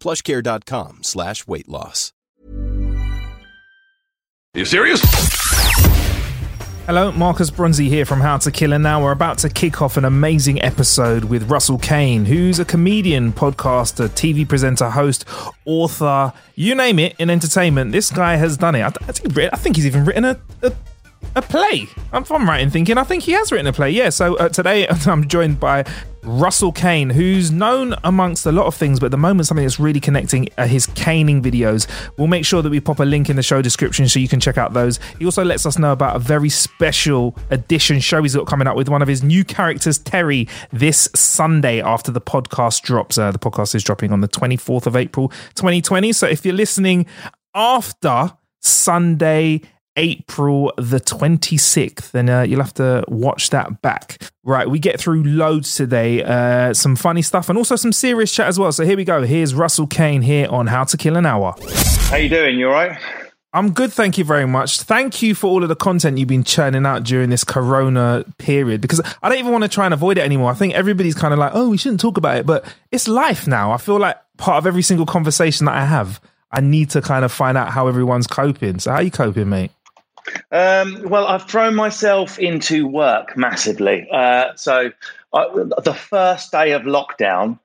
PlushCare.com/weight loss. Are you serious? Hello, Marcus Brunzi here from How to Kill, and now we're about to kick off an amazing episode with Russell Kane, who's a comedian, podcaster, TV presenter, host, author, you name it, in entertainment. This guy has done it. I think he's even written a play. I'm right in thinking I think he has written a play. Yeah, so today I'm joined by Russell Kane, who's known amongst a lot of things, but at the moment something that's really connecting are his caning videos. We'll make sure that we pop a link in the show description so you can check out those. He also lets us know about a very special edition show he's got coming up with one of his new characters, Terry, this Sunday after the podcast drops. The podcast is dropping on the 24th of April 2020, so if you're listening after Sunday April the 26th, then you'll have to watch that back. Right, we get through loads today, some funny stuff and also some serious chat as well. So here we go. Here's Russell Kane here on How to Kill an Hour. How you doing? You all right? I'm good, thank you very much. Thank you for all of the content you've been churning out during this corona period, because I don't even want to try and avoid it anymore. I think everybody's kind of like, oh, we shouldn't talk about it, but it's life now. I feel like part of every single conversation that I have, I need to kind of find out how everyone's coping. So how are you coping, mate? Well, I've thrown myself into work massively. So the first day of lockdown,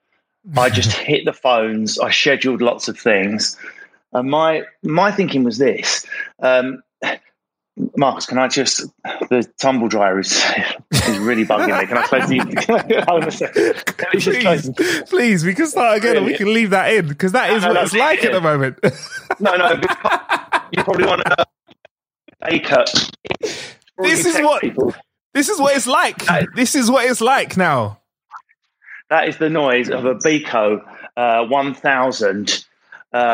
I just hit the phones. I scheduled lots of things. And my thinking was this, Marcus, can I just, the tumble dryer is really bugging me. Can I close the... Please, we can start again and we can leave that in, because that is what it's like at the moment. No, you probably want to... This is what it's like. This is what it's like now. That is the noise of a Beko 1000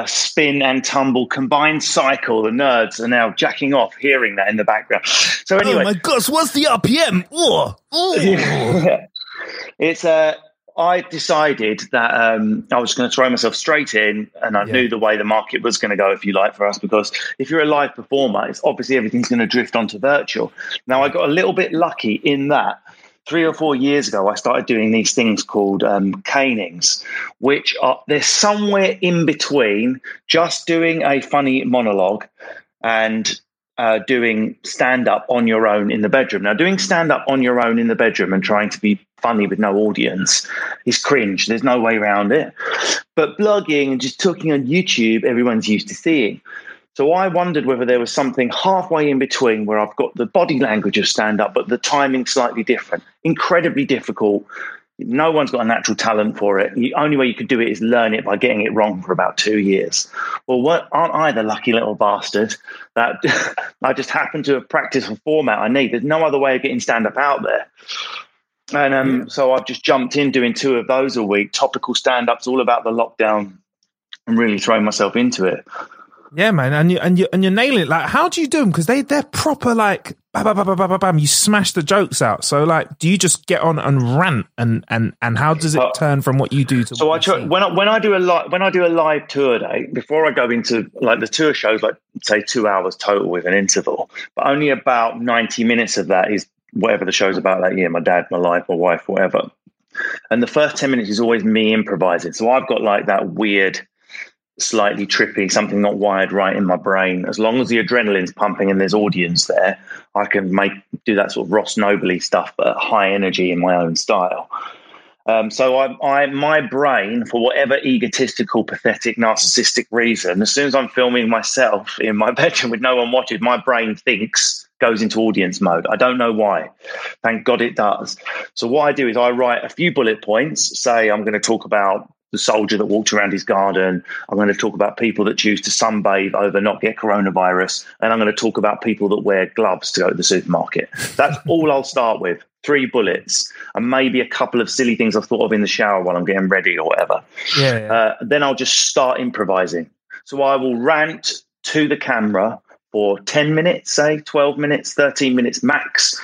spin and tumble combined cycle. The nerds are now jacking off hearing that in the background. So anyway, oh my gosh, what's the RPM? Oh. It's I decided that I was going to throw myself straight in, and I knew the way the market was going to go, if you like, for us, because if you're a live performer, it's obviously everything's going to drift onto virtual. Now, I got a little bit lucky in that 3 or 4 years ago, I started doing these things called canings, which are, they're somewhere in between just doing a funny monologue and doing stand-up on your own in the bedroom. Now, doing stand-up on your own in the bedroom and trying to be funny with no audience is cringe. There's no way around it. But blogging and just talking on YouTube, everyone's used to seeing. So I wondered whether there was something halfway in between where I've got the body language of stand-up, but the timing slightly different. Incredibly difficult. No one's got a natural talent for it. The only way you could do it is learn it by getting it wrong for about 2 years. Well, aren't I the lucky little bastard that I just happen to have practiced the format I need? There's no other way of getting stand-up out there. And so I've just jumped in doing 2 of those a week, topical stand-ups all about the lockdown, and really throwing myself into it. Yeah, man, and you're nailing it. Like, how do you do them? Because they're proper, like, bam, bam, bam, bam, bam. You smash the jokes out. So, like, do you just get on and rant, and how does it turn from what you do to? So I try, when I do a live tour day, before I go into like the tour shows, like say 2 hours total with an interval, but only about 90 minutes of that is whatever the show's about that year. My dad, my life, my wife, whatever. And the first 10 minutes is always me improvising. So I've got like that weird, slightly trippy, something not wired right in my brain. As long as the adrenaline's pumping and there's audience there, I can do that sort of Ross Nobley stuff, but high energy in my own style. So my brain, for whatever egotistical, pathetic, narcissistic reason, as soon as I'm filming myself in my bedroom with no one watching, my brain thinks, goes into audience mode. I don't know why. Thank God it does. So what I do is I write a few bullet points, say I'm going to talk about the soldier that walked around his garden. I'm going to talk about people that choose to sunbathe over not get coronavirus. And I'm going to talk about people that wear gloves to go to the supermarket. That's all I'll start with. 3 bullets and maybe a couple of silly things I've thought of in the shower while I'm getting ready or whatever. Yeah. Then I'll just start improvising. So I will rant to the camera for 10 minutes, say 12 minutes, 13 minutes max.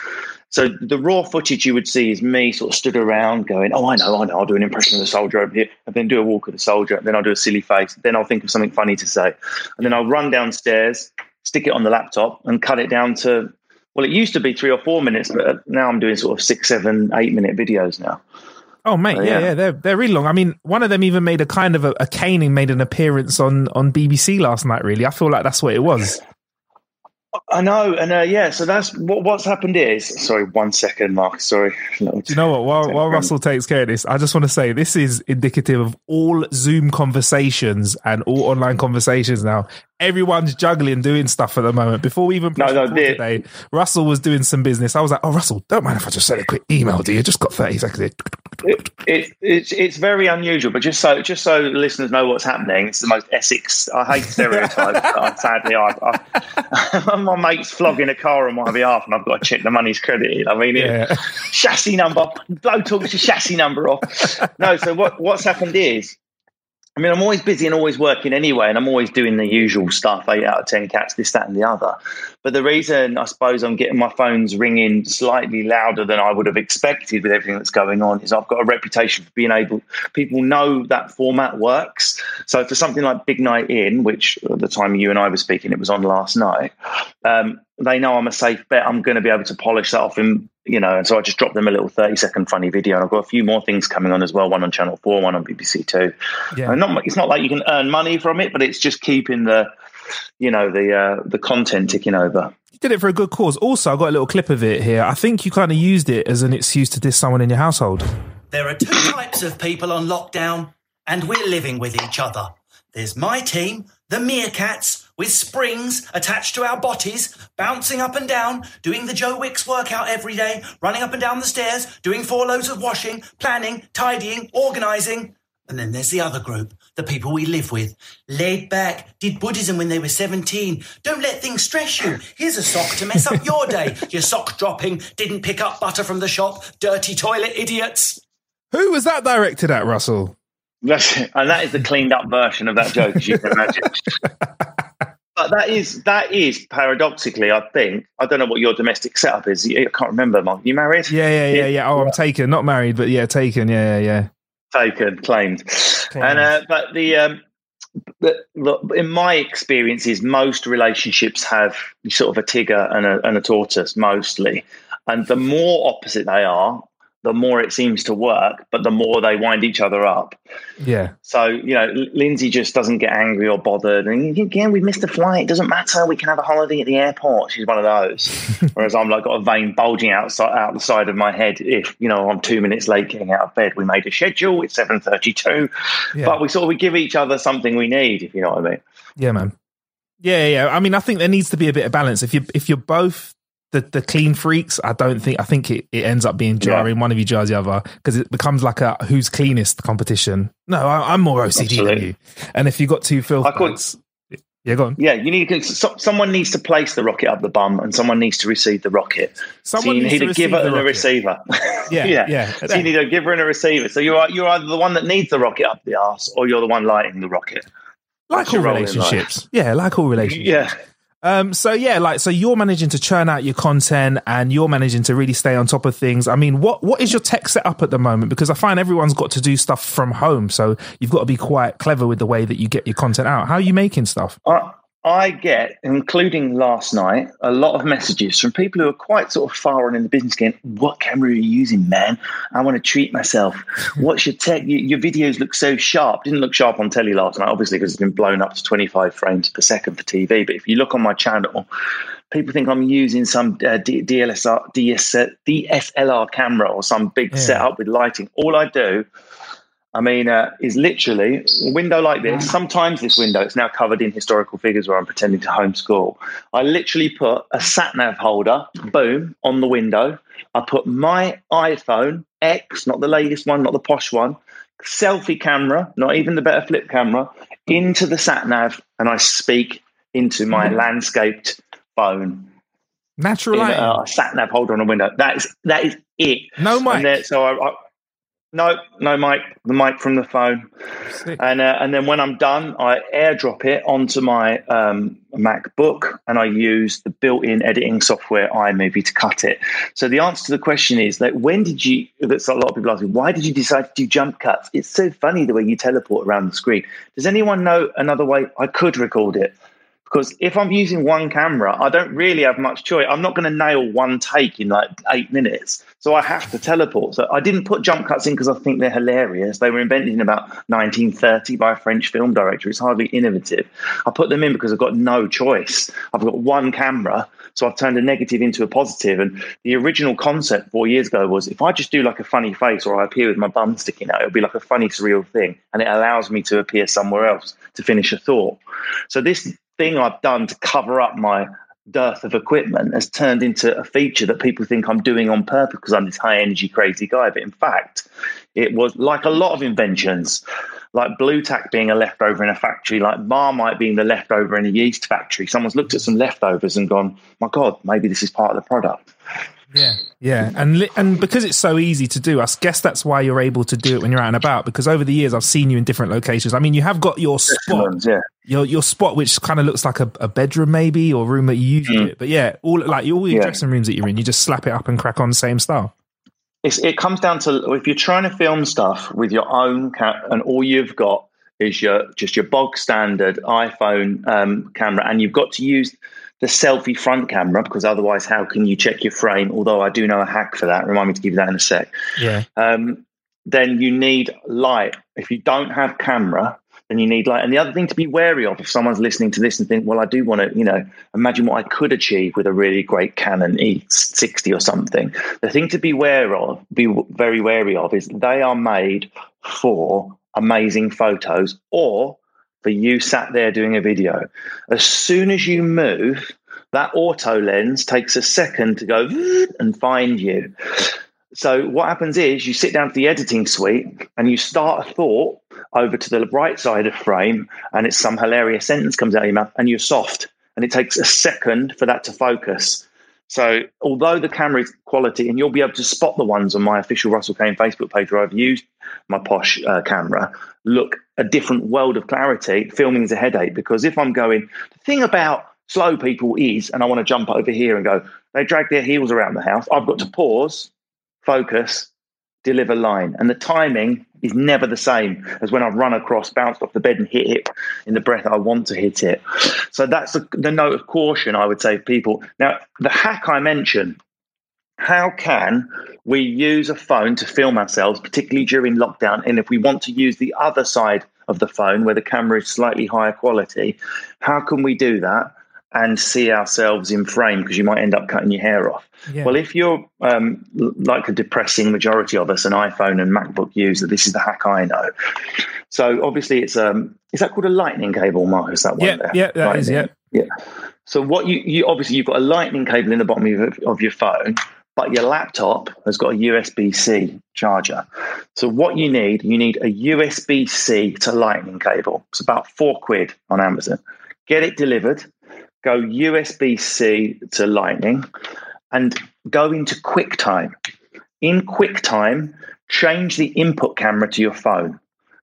So the raw footage you would see is me sort of stood around going, oh, I know, I'll do an impression of the soldier over here, and then do a walk of the soldier, and then I'll do a silly face, then I'll think of something funny to say, and then I'll run downstairs, stick it on the laptop, and cut it down to, well, it used to be 3 or 4 minutes, but now I'm doing sort of 6, 7, 8 minute videos now. Oh, mate, yeah, they're really long. I mean, one of them even made a kind of a Kane made an appearance on BBC last night, really. I feel like that's what it was. I know, and so that's what's happened is... Sorry, 1 second, Mark, sorry. Do you know what, while Russell takes care of this, I just want to say this is indicative of all Zoom conversations and all online conversations now. Everyone's juggling, doing stuff at the moment. Before we even... today, Russell was doing some business. I was like, oh, Russell, don't mind if I just send a quick email, do you? Just got 30 seconds here. It's very unusual, but just so listeners know what's happening, it's the most Essex... I hate stereotypes, but I'm my mate's flogging a car on my behalf and I've got to check the money's credited. I mean, chassis number, blow talks your chassis number off. No, so what's happened is, I mean, I'm always busy and always working anyway, and I'm always doing the usual stuff, 8 out of 10 cats, this, that, and the other. But the reason I suppose I'm getting my phones ringing slightly louder than I would have expected with everything that's going on is I've got a reputation for being able, people know that format works. So for something like Big Night In, which at the time you and I were speaking, it was on last night, they know I'm a safe bet. I'm going to be able to polish that off in, and so I just dropped them a little 30-second funny video, and I've got a few more things coming on as well, one on Channel 4, one on BBC2. Yeah. And it's not like you can earn money from it, but it's just keeping the content ticking over. You did it for a good cause. Also, I got a little clip of it here. I think you kind of used it as an excuse to diss someone in your household. There are 2 types of people on lockdown, and we're living with each other. There's my team, the meerkats, with springs attached to our bodies, bouncing up and down, doing the Joe Wicks workout every day, running up and down the stairs, doing 4 loads of washing, planning, tidying, organising. And then there's the other group, the people we live with. Laid back, did Buddhism when they were 17. Don't let things stress you. Here's a sock to mess up your day. Your sock dropping, didn't pick up butter from the shop, dirty toilet idiots. Who was that directed at, Russell? And that is the cleaned up version of that joke, as you can imagine. But that is paradoxically, I think, I don't know what your domestic setup is. I can't remember, Mark. You married? Yeah. Oh, I'm taken, not married, but yeah, taken. Yeah. Taken, claimed. And but the in my experiences, most relationships have sort of a tiger and a tortoise, mostly, and the more opposite they are, the more it seems to work, but the more they wind each other up. Yeah. So, Lindsay just doesn't get angry or bothered. And again, we missed a flight. It doesn't matter. We can have a holiday at the airport. She's one of those. Whereas I'm like got a vein bulging out the side of my head. If, I'm 2 minutes late getting out of bed, we made a schedule. It's 7:32. Yeah. But we give each other something we need, if you know what I mean. Yeah, man. Yeah. I mean, I think there needs to be a bit of balance. If you're both the clean freaks, I think it ends up being jarring. Yeah. One of you jars the other, because it becomes like a who's cleanest competition. No, I'm more OCD Absolutely. Than you. And if you got 2 filth bags, yeah, go on. Yeah, you need someone needs to place the rocket up the bum, and someone needs to receive the rocket. Someone needs to receive the rocket. You need a giver and a receiver. Yeah. So you need a giver and a receiver. So you're either the one that needs the rocket up the arse, or you're the one lighting the rocket. Like all relationships. Yeah, like all relationships. Yeah. So you're managing to churn out your content and you're managing to really stay on top of things. I mean, what is your tech set up at the moment? Because I find everyone's got to do stuff from home. So you've got to be quite clever with the way that you get your content out. How are you making stuff? I get, including last night, a lot of messages from people who are quite sort of far on in the business game. What camera are you using, man? I want to treat myself. What's your tech? Your videos look so sharp. Didn't look sharp on telly last night, obviously, because it's been blown up to 25 frames per second for TV. But if you look on my channel, people think I'm using some DSLR camera or some big setup with lighting. All I do, is literally a window like this. Sometimes this window, it's now covered in historical figures where I'm pretending to homeschool. I literally put a sat-nav holder, boom, on the window. I put my iPhone X, not the latest one, not the posh one, selfie camera, not even the better flip camera, into the sat-nav, and I speak into my landscaped phone. Natural light. A sat-nav holder on a window. That is it. No mic. No mic. The mic from the phone. Sick. And then when I'm done, I airdrop it onto my MacBook, and I use the built-in editing software iMovie to cut it. So the answer to the question is that that's a lot of people ask me, why did you decide to do jump cuts? It's so funny the way you teleport around the screen. Does anyone know another way I could record it? Because if I'm using one camera, I don't really have much choice. I'm not going to nail one take in like 8 minutes. So I have to teleport. So I didn't put jump cuts in because I think they're hilarious. They were invented in about 1930 by a French film director. It's hardly innovative. I put them in because I've got no choice. I've got one camera, so I've turned a negative into a positive. And the original concept 4 years ago was, if I just do like a funny face or I appear with my bum sticking out, it'll be like a funny, surreal thing. And it allows me to appear somewhere else to finish a thought. So this thing I've done to cover up my dearth of equipment has turned into a feature that people think I'm doing on purpose because I'm this high energy crazy guy. But in fact, it was like a lot of inventions, like Blu-Tack being a leftover in a factory, like Marmite being the leftover in a yeast factory. Someone's looked at some leftovers and gone, my God, maybe this is part of the product. Yeah. Yeah. And because it's so easy to do, I guess that's why you're able to do it when you're out and about, because over the years I've seen you in different locations. I mean, you have got your spot, your spot, which kind of looks like a bedroom maybe, or room that you usually do. But yeah, all your dressing rooms that you're in, you just slap it up and crack on the same style. It comes down to, if you're trying to film stuff with your own and all you've got is your bog standard iPhone camera, and you've got to use the selfie front camera, because otherwise how can you check your frame? Although I do know a hack for that. Remind me to give you that in a sec. Yeah. Then you need light. If you don't have camera, then you need light. And the other thing to be wary of, if someone's listening to this and think, well, I do want to, imagine what I could achieve with a really great Canon E60 or something. The thing to be very wary of is they are made for amazing photos or for you sat there doing a video. As soon as you move, that auto lens takes a second to go and find you. So what happens is you sit down to the editing suite and you start a thought over to the right side of frame, and it's some hilarious sentence comes out of your mouth, and you're soft, and it takes a second for that to focus. So although the camera is quality, and you'll be able to spot the ones on my official Russell Kane Facebook page where I've used my posh camera, look a different world of clarity, filming is a headache. Because if I'm going, the thing about slow people is, and I want to jump over here and go, they drag their heels around the house. I've got to pause, focus, deliver line. And the timing is never the same as when I run across, bounced off the bed and hit it in the breath I want to hit it. So that's the note of caution I would say people. Now, the hack I mentioned, how can we use a phone to film ourselves, particularly during lockdown? And if we want to use the other side of the phone where the camera is slightly higher quality, how can we do that and see ourselves in frame? Because you might end up cutting your hair off. Yeah. Well, if you're like a depressing majority of us, an iPhone and MacBook user, this is the hack I know. So obviously it's is that called a lightning cable, Marcus? That one there? Yeah, that lightning. Is, yeah. Yeah. So what you obviously you've got a lightning cable in the bottom of your phone, but your laptop has got a USB-C charger. So what you need a USB-C to lightning cable. It's about £4 on Amazon. Get it delivered, go USB-C to lightning, and go into QuickTime. In QuickTime, change the input camera to your phone.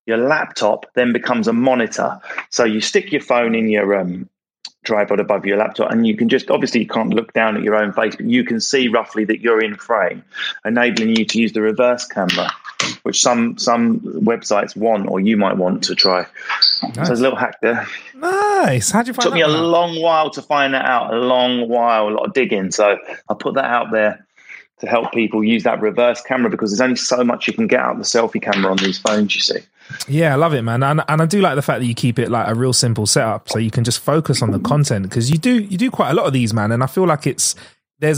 Your laptop then becomes a monitor. So you stick your phone in your tripod above your laptop, and you can just, obviously you can't look down at your own face, but you can see roughly that you're in frame, enabling you to use the reverse camera, which some websites want, or you might want to try. Nice. So there's a little hack there. Nice. How'd you find that? Took me a long while to find that out, a lot of digging. So I put that out there to help people use that reverse camera, because there's only so much you can get out of the selfie camera on these phones, you see. Yeah, I love it, man. And I do like the fact that you keep it like a real simple setup so you can just focus on the content, because you do quite a lot of these, man. And I feel like there's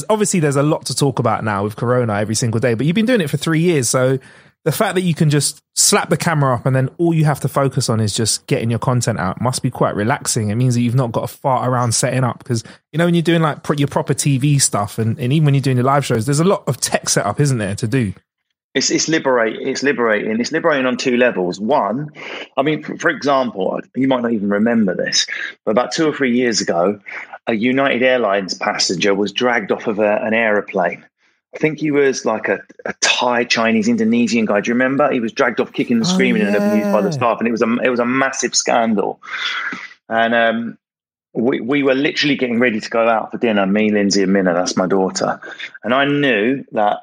a lot to talk about now with Corona every single day, but you've been doing it for 3 years. So the fact that you can just slap the camera up and then all you have to focus on is just getting your content out must be quite relaxing. It means that you've not got to fart around setting up, because, you know, when you're doing like your proper TV stuff and even when you're doing your live shows, there's a lot of tech setup, isn't there, to do? It's liberating. It's liberating on two levels. One, I mean, for example, you might not even remember this, but about 2 or 3 years ago, a United Airlines passenger was dragged off of an aeroplane. I think he was like a Thai, Chinese, Indonesian guy. Do you remember? He was dragged off kicking and screaming and abused by the staff. And it was a massive scandal. And we were literally getting ready to go out for dinner, me, Lindsay and Minna, that's my daughter. And I knew that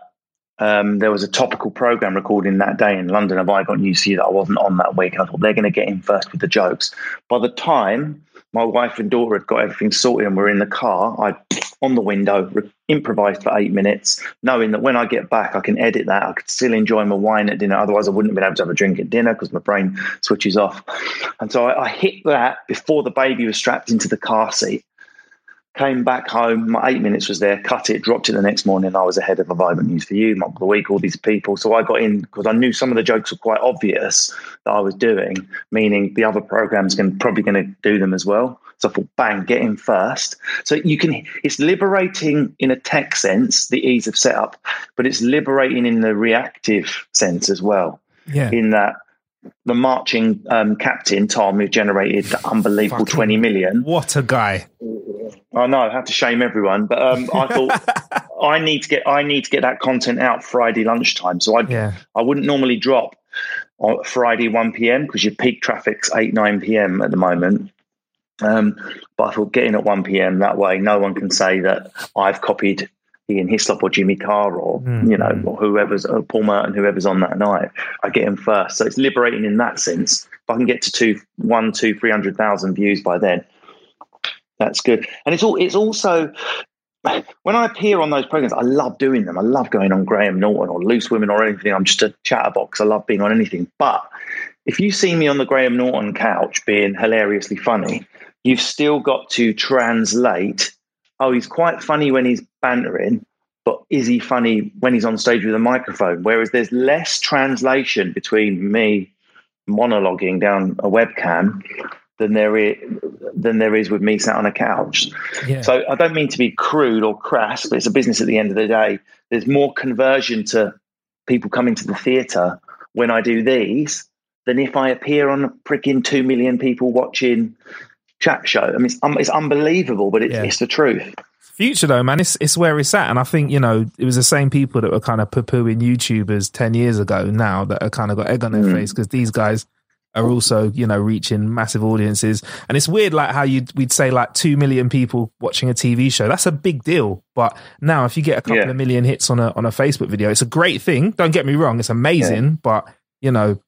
there was a topical program recording that day in London of I Got News for You that I wasn't on that week. And I thought, they're going to get in first with the jokes. By the time my wife and daughter had got everything sorted and were in the car, I on the window, improvised for 8 minutes, knowing that when I get back, I can edit that. I could still enjoy my wine at dinner. Otherwise, I wouldn't have been able to have a drink at dinner because my brain switches off. And so I hit that before the baby was strapped into the car seat, came back home. My 8 minutes was there, cut it, dropped it the next morning. I was ahead of a Vibrant News for You, Mock of the Week, all these people. So I got in because I knew some of the jokes were quite obvious that I was doing, meaning the other program's probably going to do them as well. So I thought, bang, get in first. So it's liberating in a tech sense, the ease of setup, but it's liberating in the reactive sense as well. Yeah. In that the marching Captain Tom, who generated the unbelievable 20 million. What a guy. I know, I have to shame everyone, but I thought I need to get that content out Friday lunchtime. So I wouldn't normally drop on Friday 1 PM because your peak traffic's 8-9 PM at the moment. But I thought getting at 1 PM that way, no one can say that I've copied Ian Hislop or Jimmy Carr or you know, or whoever's Paul Merton, whoever's on that night. I get him first, so it's liberating in that sense. If I can get to 300,000 views by then, that's good. And it's also when I appear on those programs, I love doing them. I love going on Graham Norton or Loose Women or anything. I'm just a chatterbox. I love being on anything, but if you see me on the Graham Norton couch being hilariously funny, you've still got to translate, oh, he's quite funny when he's bantering, but is he funny when he's on stage with a microphone? Whereas there's less translation between me monologuing down a webcam than there is with me sat on a couch. Yeah. So I don't mean to be crude or crass, but it's a business at the end of the day. There's more conversion to people coming to the theatre when I do these than if I appear on a freaking 2 million people watching chat show. I mean, it's unbelievable, but it's the truth. Future though, man, it's where it's at. And I think, you know, it was the same people that were kind of poo-pooing YouTubers 10 years ago now that are kind of got egg on their face because these guys are also, you know, reaching massive audiences. And it's weird, like how we'd say like 2 million people watching a TV show. That's a big deal. But now if you get a couple of million hits on a Facebook video, it's a great thing. Don't get me wrong. It's amazing, but you know,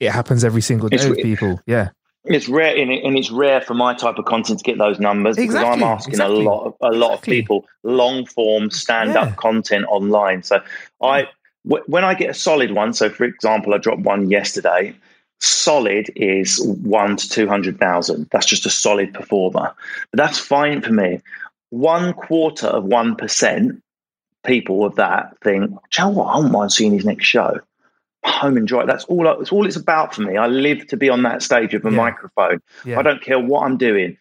it happens every single day with people. Yeah. It's rare, and it's rare for my type of content to get those numbers because I'm asking a lot of people, long form stand-up content online. So when I get a solid one, so for example, I dropped one yesterday, solid is 1 to 200,000. That's just a solid performer. But that's fine for me. 0.25% people of that think, do you know what? I don't mind seeing his next show. Home and drive. That's all it's about for me. I live to be on that stage of a microphone. Yeah. I don't care what I'm doing.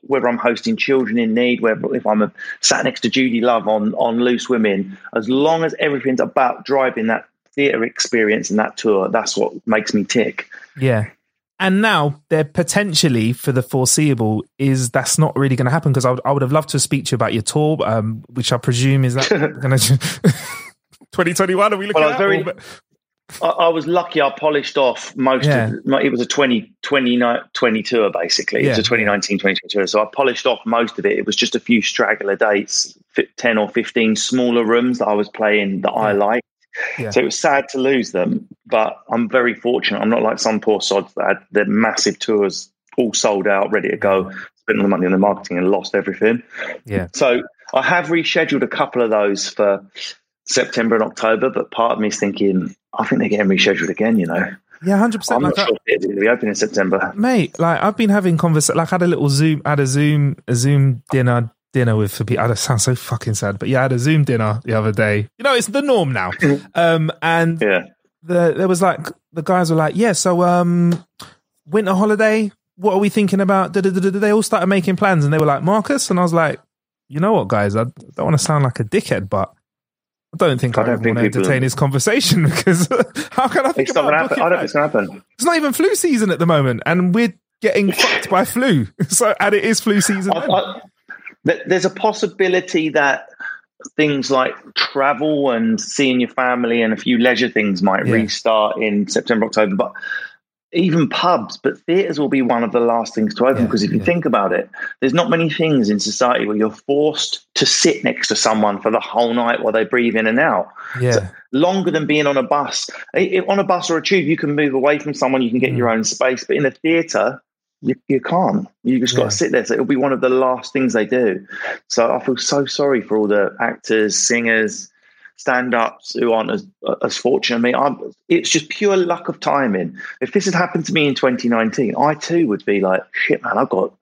Whether I'm hosting children in need, whether if I'm sat next to Judy Love on Loose Women, as long as everything's about driving that theatre experience and that tour, that's what makes me tick. Yeah. And now they're potentially for the foreseeable that's not really going to happen, because I would have loved to speak to you about your tour, which I presume is that going to 2021. Are we looking at? I was lucky. I polished off most of it. Was a 2020 tour, basically. It was a 2019-2020 tour. So I polished off most of it. It was just a few straggler dates, 10 or 15 smaller rooms that I was playing that I liked. Yeah. So it was sad to lose them, but I'm very fortunate. I'm not like some poor sods that had their massive tours all sold out, ready to go, spent all the money on the marketing and lost everything. Yeah. So I have rescheduled a couple of those for September and October, but part of me is thinking, I think they're getting rescheduled again, you know. Yeah, 100%. I'm not sure if it'll reopen in September, mate. Like I've been having conversations. Like I had a little Zoom, I had a Zoom dinner with for people. I sound so fucking sad, but yeah, I had a Zoom dinner the other day. You know, it's the norm now. And yeah, there was like the guys were like, yeah, so winter holiday. What are we thinking about? They all started making plans, and they were like, Marcus, and I was like, you know what, guys, I don't want to sound like a dickhead, but I don't think I want to entertain this conversation because how can I think about it? I don't think it's going to happen. It's not even flu season at the moment, and we're getting fucked by flu. So, and it is flu season. There's a possibility that things like travel and seeing your family and a few leisure things might restart in September, October, but even pubs, but theatres will be one of the last things to open because if you think about it, there's not many things in society where you're forced to sit next to someone for the whole night while they breathe in and out. Yeah, so longer than being on a bus. On a bus or a tube, you can move away from someone, you can get your own space, but in a theatre, you can't. You just got to sit there. So it'll be one of the last things they do. So I feel so sorry for all the actors, singers, stand-ups who aren't as fortunate. I mean, it's just pure luck of timing. If this had happened to me in 2019, I too would be like, shit, man, I've got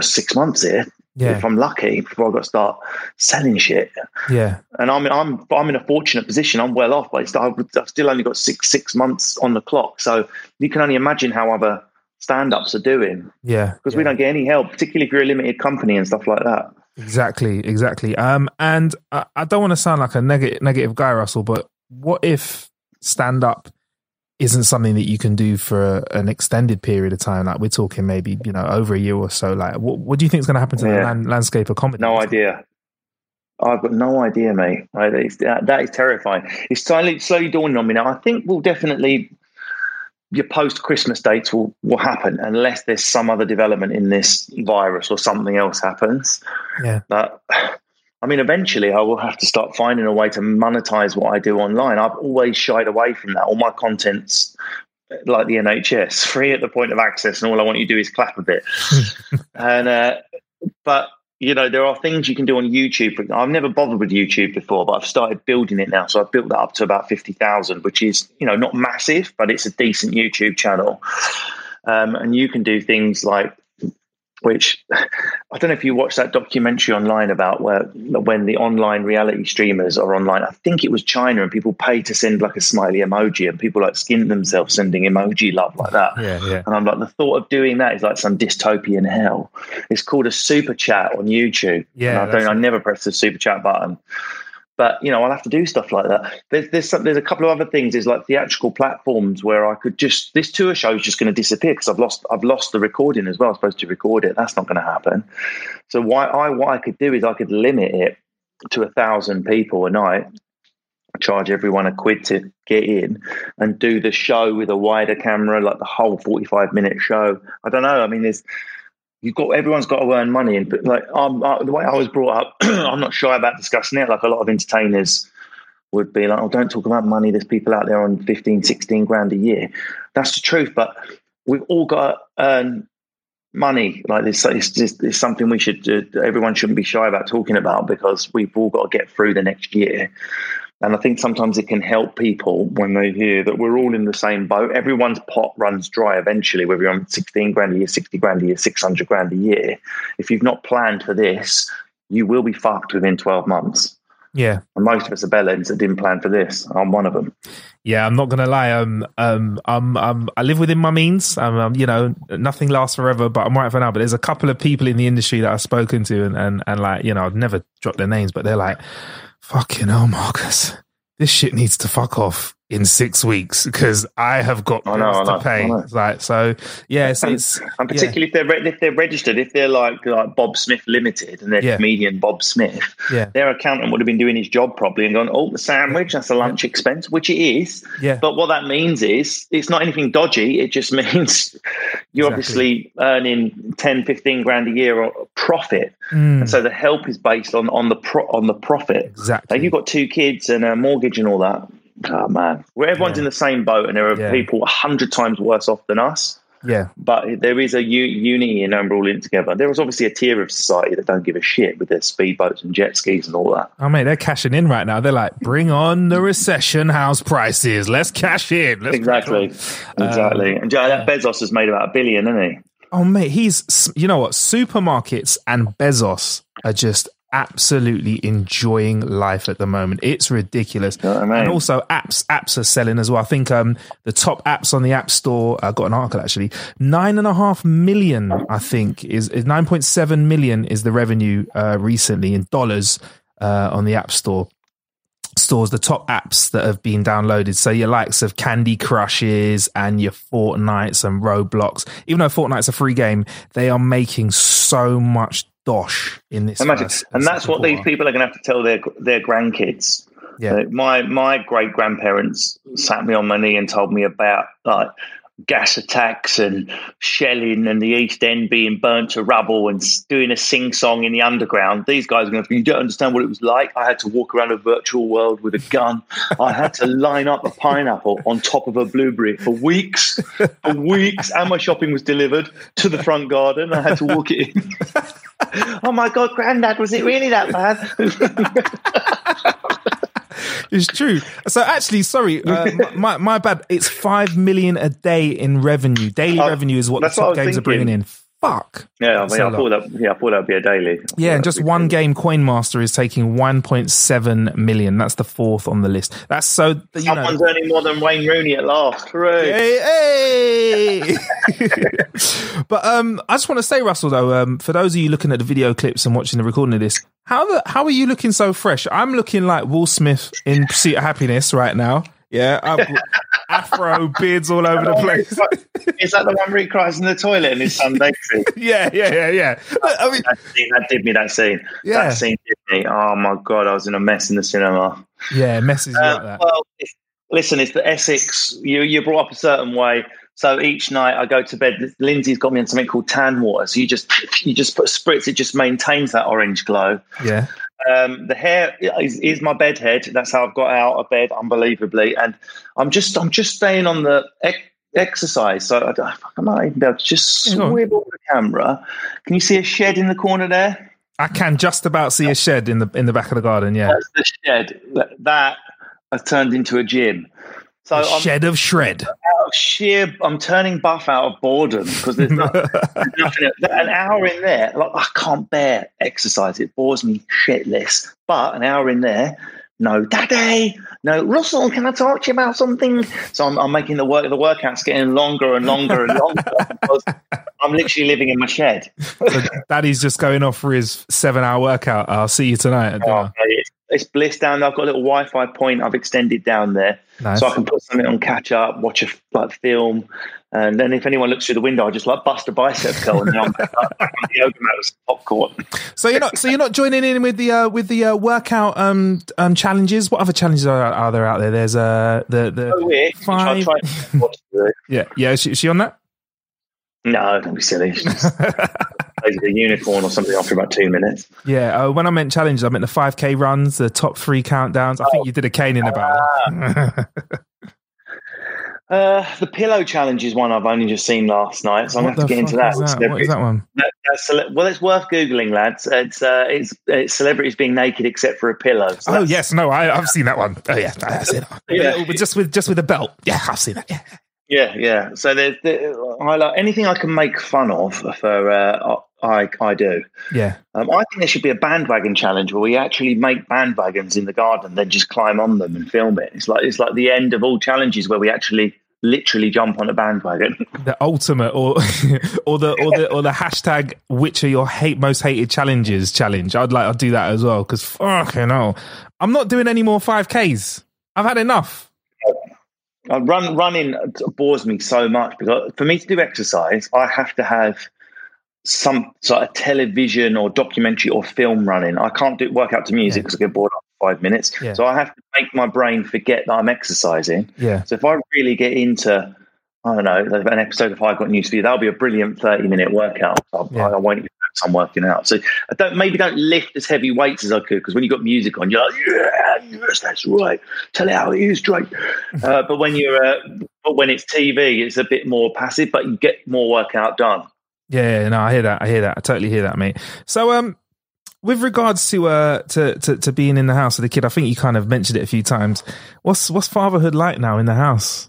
6 months here if I'm lucky before I've got to start selling shit. Yeah, and I'm in a fortunate position. I'm well off, but I've still only got six months on the clock. So you can only imagine how other stand-ups are doing. Yeah, because we don't get any help, particularly if you're a limited company and stuff like that. Exactly. And I don't want to sound like a negative guy, Russell, but what if stand-up isn't something that you can do for an extended period of time? Like we're talking maybe, you know, over a year or so. Like what do you think is going to happen to the landscape of comedy? No idea. I've got no idea, mate. That is terrifying. It's slowly dawning on me now. I think we'll definitely... your post-Christmas dates will happen unless there's some other development in this virus or something else happens. Yeah. But I mean, eventually I will have to start finding a way to monetize what I do online. I've always shied away from that. All my content's like the NHS, free at the point of access, and all I want you to do is clap a bit. And but you know, there are things you can do on YouTube. I've never bothered with YouTube before, but I've started building it now. So I've built that up to about 50,000, which is, you know, not massive, but it's a decent YouTube channel. And you can do things like, which I don't know if you watched that documentary online about when the online reality streamers are online. I think it was China, and people pay to send like a smiley emoji, and people like skinned themselves sending emoji love like that. Yeah. And I'm like, the thought of doing that is like some dystopian hell. It's called a super chat on YouTube. Yeah, and I never press the super chat button. But, you know, I'll have to do stuff like that. There's a couple of other things is like theatrical platforms where I could just – this tour show is just going to disappear because I've lost the recording as well. I'm supposed to record it. That's not going to happen. So what I could do is I could limit it to 1,000 people a night, charge everyone £1 to get in, and do the show with a wider camera, like the whole 45-minute show. I don't know. I mean, there's – everyone's got to earn money, and like the way I was brought up, I'm not shy about discussing it. Like a lot of entertainers would be like, "Oh, don't talk about money. There's people out there on 15, 16 grand a year." That's the truth, but we've all got to earn money. Like this, it's something we should. Everyone shouldn't be shy about talking about because we've all got to get through the next year. And I think sometimes it can help people when they hear that we're all in the same boat. Everyone's pot runs dry eventually, whether you're on 16 grand a year, 60 grand a year, 600 grand a year. If you've not planned for this, you will be fucked within 12 months. Yeah. And most of us are bellends that didn't plan for this. I'm one of them. Yeah, I'm not going to lie. I live within my means. You know, nothing lasts forever, but I'm right for now. But there's a couple of people in the industry that I've spoken to and like, you know, I'd never drop their names, but they're like, fucking hell, Marcus, this shit needs to fuck off in 6 weeks because I have got bills to pay. Like, so, yeah. And particularly if they're registered, if they're like Bob Smith Limited and they're comedian Bob Smith, their accountant would have been doing his job probably and gone, oh, the sandwich, that's a lunch expense, which it is. Yeah. But what that means is it's not anything dodgy. It just means you're obviously earning 10, 15 grand a year or profit. Mm. And so the help is based on the profit. Exactly. Like you've got two kids and a mortgage and all that. Oh man, where everyone's in the same boat and there are people 100 times worse off than us. Yeah. But there is a unity in them all in together. There was obviously a tier of society that don't give a shit with their speedboats and jet skis and all that. Oh, mate, they're cashing in right now. They're like, bring on the recession, house prices. Let's cash in. Exactly. And that Bezos has made about $1 billion, hasn't he? Oh, mate, he's, you know what? Supermarkets and Bezos are just absolutely enjoying life at the moment. It's ridiculous. You know what I mean? And also apps are selling as well. I think the top apps on the App Store, I got an article actually, 9.5 million, I think, is 9.7 million is the revenue recently in dollars on the App Store. Stores, the top apps that have been downloaded. So your likes of Candy Crushes and your Fortnites and Roblox, even though Fortnite's a free game, they are making so much dosh in this. Imagine. And that's what these people are going to have to tell their grandkids. Yeah. My great-grandparents sat me on my knee and told me about like gas attacks and shelling and the East End being burnt to rubble and doing a sing-song in the underground. These guys are going to you don't understand what it was like. I had to walk around a virtual world with a gun. I had to line up a pineapple on top of a blueberry for weeks, and my shopping was delivered to the front garden. I had to walk it in. Oh my God, Grandad, was it really that bad? It's true. So actually, sorry, my bad. It's 5 million a day in revenue. Daily revenue is what the top games are bringing in. Fuck. Yeah, I thought that'd be a daily. Yeah, and just one game, Coin Master, is taking 1.7 million. That's the fourth on the list. That's so. Someone's earning more than Wayne Rooney at last. Right. Hey. But I just want to say, Russell, though, for those of you looking at the video clips and watching the recording of this, how are you looking so fresh? I'm looking like Will Smith in Pursuit of Happiness right now. Yeah, afro beards all over the place. Is that the one where he cries in the toilet in his Sunday scene? Yeah. I mean, that scene did me. Yeah. That scene did me. Oh my God, I was in a mess in the cinema. Yeah, messes you like that. Well, it's the Essex. You're brought up a certain way. So each night I go to bed, Lindsay's got me on something called tan water. So you just put a spritz, it just maintains that orange glow. Yeah. The hair is my bed head. That's how I've got out of bed, unbelievably. And I'm just staying on the exercise. So I might even be able to just swivel the camera. Can you see a shed in the corner there? I can just about see a shed in the back of the garden. Yeah, that's the shed that has turned into a gym. So I'm turning buff out of boredom because there's nothing. An hour in there, like I can't bear exercise. It bores me shitless. But an hour in there, no daddy, no Russell. Can I talk to you about something? So I'm making the workouts getting longer and longer and longer. Because I'm literally living in my shed. So daddy's just going off for his 7-hour workout. I'll see you tonight at dinner. It's bliss down there. I've got a little Wi-Fi point I've extended down there. Nice. So I can put something on catch up, watch a film. And then if anyone looks through the window, I just bust a bicep curl and I'm back on the yoga mat with some popcorn. So you're not joining in with the workout challenges. What other challenges are there out there? There's the five. Yeah. Is she on that? No, don't be silly. A unicorn or something after about 2 minutes. Yeah, when I meant challenges, I meant the 5K runs, the top 3 countdowns. I think you did a Kane in about it. The pillow challenge is one I've only just seen last night, so I'm going to have to get into that. What is that one? Well, it's worth Googling, lads. It's celebrities being naked except for a pillow. So I've seen that one. Oh, yeah, I've seen that. Yeah. Just with a belt. Yeah, I've seen that, yeah. Yeah. So I like anything I can make fun of for I do. Yeah. I think there should be a bandwagon challenge where we actually make bandwagons in the garden, then just climb on them and film it. It's like the end of all challenges where we actually literally jump on a bandwagon. The ultimate, or the hashtag which are your most hated challenges challenge. I'd do that as well because fucking hell, I'm not doing any more 5Ks. I've had enough. Running bores me so much because for me to do exercise, I have to have some sort of television or documentary or film running. I can't do work out to music because I get bored after 5 minutes. Yeah. So I have to make my brain forget that I'm exercising. Yeah. So if I really get into, I don't know, an episode of I Got News for You, that'll be a brilliant 30-minute workout. I won't even I'm working out. So I don't lift as heavy weights as I could, because when you've got music on, you're like, yeah, yes, that's right. Tell it how it is, Drake. But when you're when it's TV, it's a bit more passive, but you get more workout done. Yeah, no, I hear that. I totally hear that, mate. So, with regards to being in the house with the kid, I think you kind of mentioned it a few times. What's fatherhood like now in the house?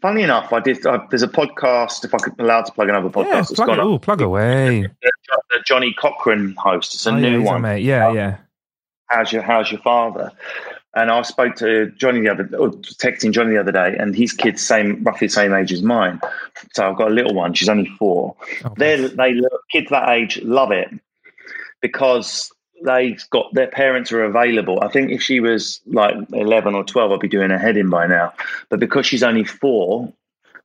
Funny enough, there's a podcast, if I'm allowed to plug another podcast. Yeah, that's gone up. Plug away. The Johnny Cochran host. It's a new one. Mate. Yeah, yeah. How's your father? And I spoke to Johnny texting Johnny the other day, and his kid's roughly the same age as mine. So I've got a little one. She's only 4. Oh, kids that age love it because their parents are available. I think if she was like 11 or 12, I'd be doing her head in by now. But because she's only 4,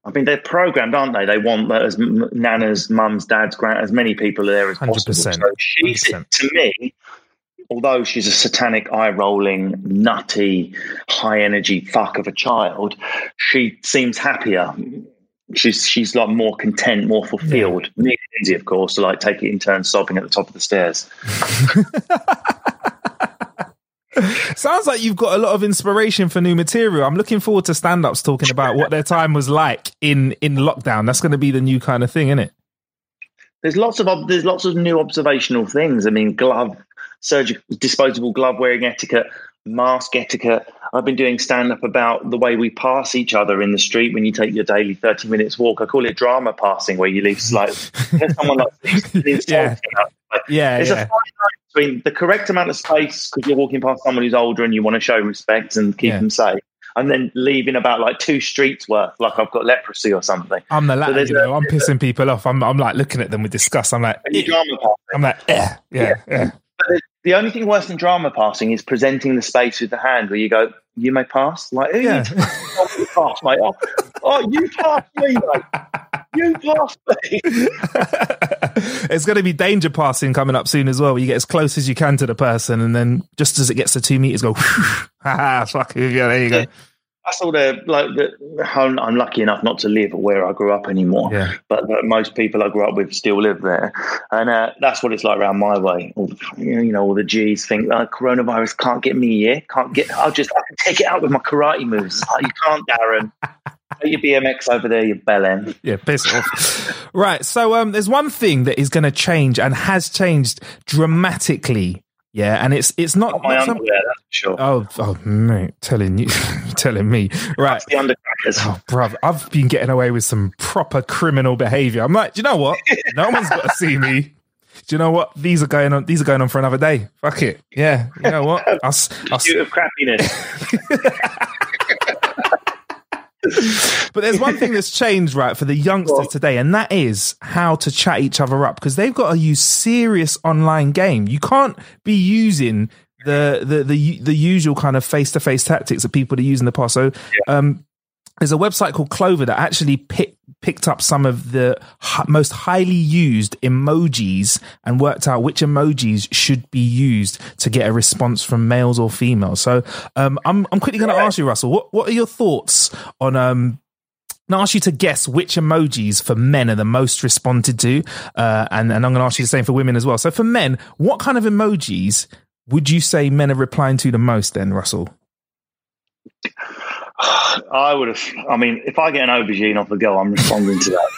I mean, they're programmed, aren't they? They want as nanas, mums, dads, as many people there as 100%. Possible. So she's, 100%. To me, although she's a satanic, eye-rolling, nutty, high-energy fuck of a child, she seems happier. She's like more content, more fulfilled. Yeah. Me and Lindsay, of course, to like take it in turns sobbing at the top of the stairs. Sounds like you've got a lot of inspiration for new material. I'm looking forward to stand-ups talking about what their time was like in lockdown. That's going to be the new kind of thing, isn't it? There's lots of new observational things. I mean, disposable glove wearing etiquette, mask etiquette. I've been doing stand-up about the way we pass each other in the street when you take your daily 30 minutes walk. I call it drama passing, where you leave there's someone leaves yeah. Yeah, there's a fine line between the correct amount of space because you're walking past someone who's older and you want to show respect and keep them safe, and then leaving about like 2 streets worth, like I've got leprosy or something. I'm the latter, I'm pissing people off. I'm like looking at them with disgust. I'm like, drama passing. I'm like, yeah. The only thing worse than drama passing is presenting the space with the hand where you go, you may pass. Like, you pass, mate. Oh, you pass me, mate. You pass me. It's going to be danger passing coming up soon as well, where you get as close as you can to the person, and then just as it gets to 2 meters, go, ha, fuck you. Yeah, there you go. That's all I'm lucky enough not to live where I grew up anymore, but most people I grew up with still live there. And that's what it's like around my way. All the G's think, coronavirus can't get me here. I can take it out with my karate moves. You can't, Darren. Your BMX over there, you bellend. Yeah, piss off. Right. So there's one thing that is going to change and has changed dramatically. Yeah, and it's not. That's for sure. Oh, mate, telling me, right? That's the undercrackers. Oh, bruv, I've been getting away with some proper criminal behaviour. I'm like, do you know what? No one's got to see me. Do you know what? These are going on for another day. Fuck it. Yeah, you know what? I'll shoot of crappiness. But there's one thing that's changed, right, for the youngsters today, and that is how to chat each other up, because they've got to use serious online game. You can't be using the usual kind of face-to-face tactics that people are using in the past. So There's a website called Clover that actually picked up some of the most highly used emojis and worked out which emojis should be used to get a response from males or females. So I'm quickly going to ask you, Russell, what are your thoughts on I'm going to ask you to guess which emojis for men are the most responded to, and I'm going to ask you the same for women as well. So for men, what kind of emojis would you say men are replying to the most then, Russell? If I get an aubergine off a girl, I'm responding to that.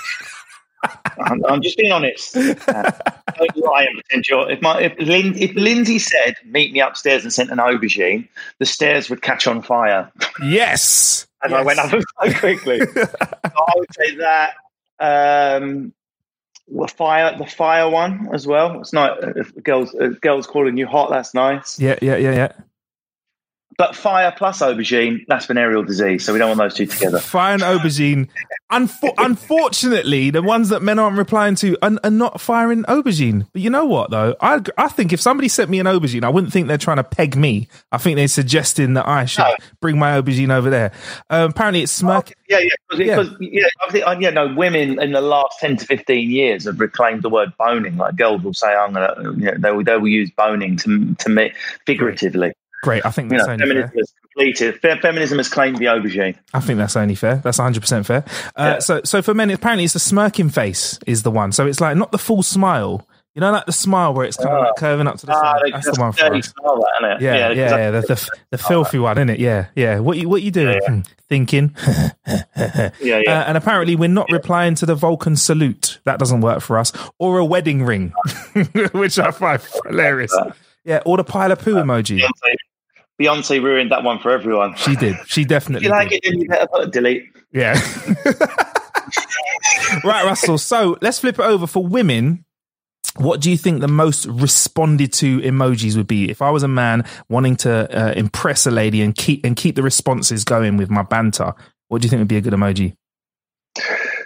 I'm just being honest. Don't lie and pretend you're, if Lindsay said, meet me upstairs and sent an aubergine, the stairs would catch on fire. Yes. And yes. I went up so quickly. So I would say that the fire one as well. It's not if girls calling you hot. That's nice. Yeah. But fire plus aubergine, that's venereal disease, so we don't want those two together. Fire and aubergine. Unfortunately, the ones that men aren't replying to are not fire and aubergine. But you know what, though? I think if somebody sent me an aubergine, I wouldn't think they're trying to peg me. I think they're suggesting that I should bring my aubergine over there. Apparently, it's smirk. Women in the last 10 to 15 years have reclaimed the word boning. Like, girls will say, I'm going to, they will use boning to me figuratively. Great, I think that's only fair. Feminism has claimed the aubergine. I think that's only fair. That's 100% fair. Yeah. So for men, apparently it's a smirking face is the one. So it's like not the full smile. You know, like the smile where it's kind of like curving up to the side. That's the one for us. Smile, isn't it? Yeah. The filthy one, isn't it? Yeah. What you doing? Yeah. Thinking. And apparently, we're not replying to the Vulcan salute. That doesn't work for us. Or a wedding ring, which I find hilarious. Yeah, or the pile of poo emoji. Beyonce ruined that one for everyone. She did. She definitely did. If you like it, then you better put delete. Yeah. Right, Russell. So let's flip it over for women. What do you think the most responded to emojis would be? If I was a man wanting to impress a lady and keep the responses going with my banter, what do you think would be a good emoji?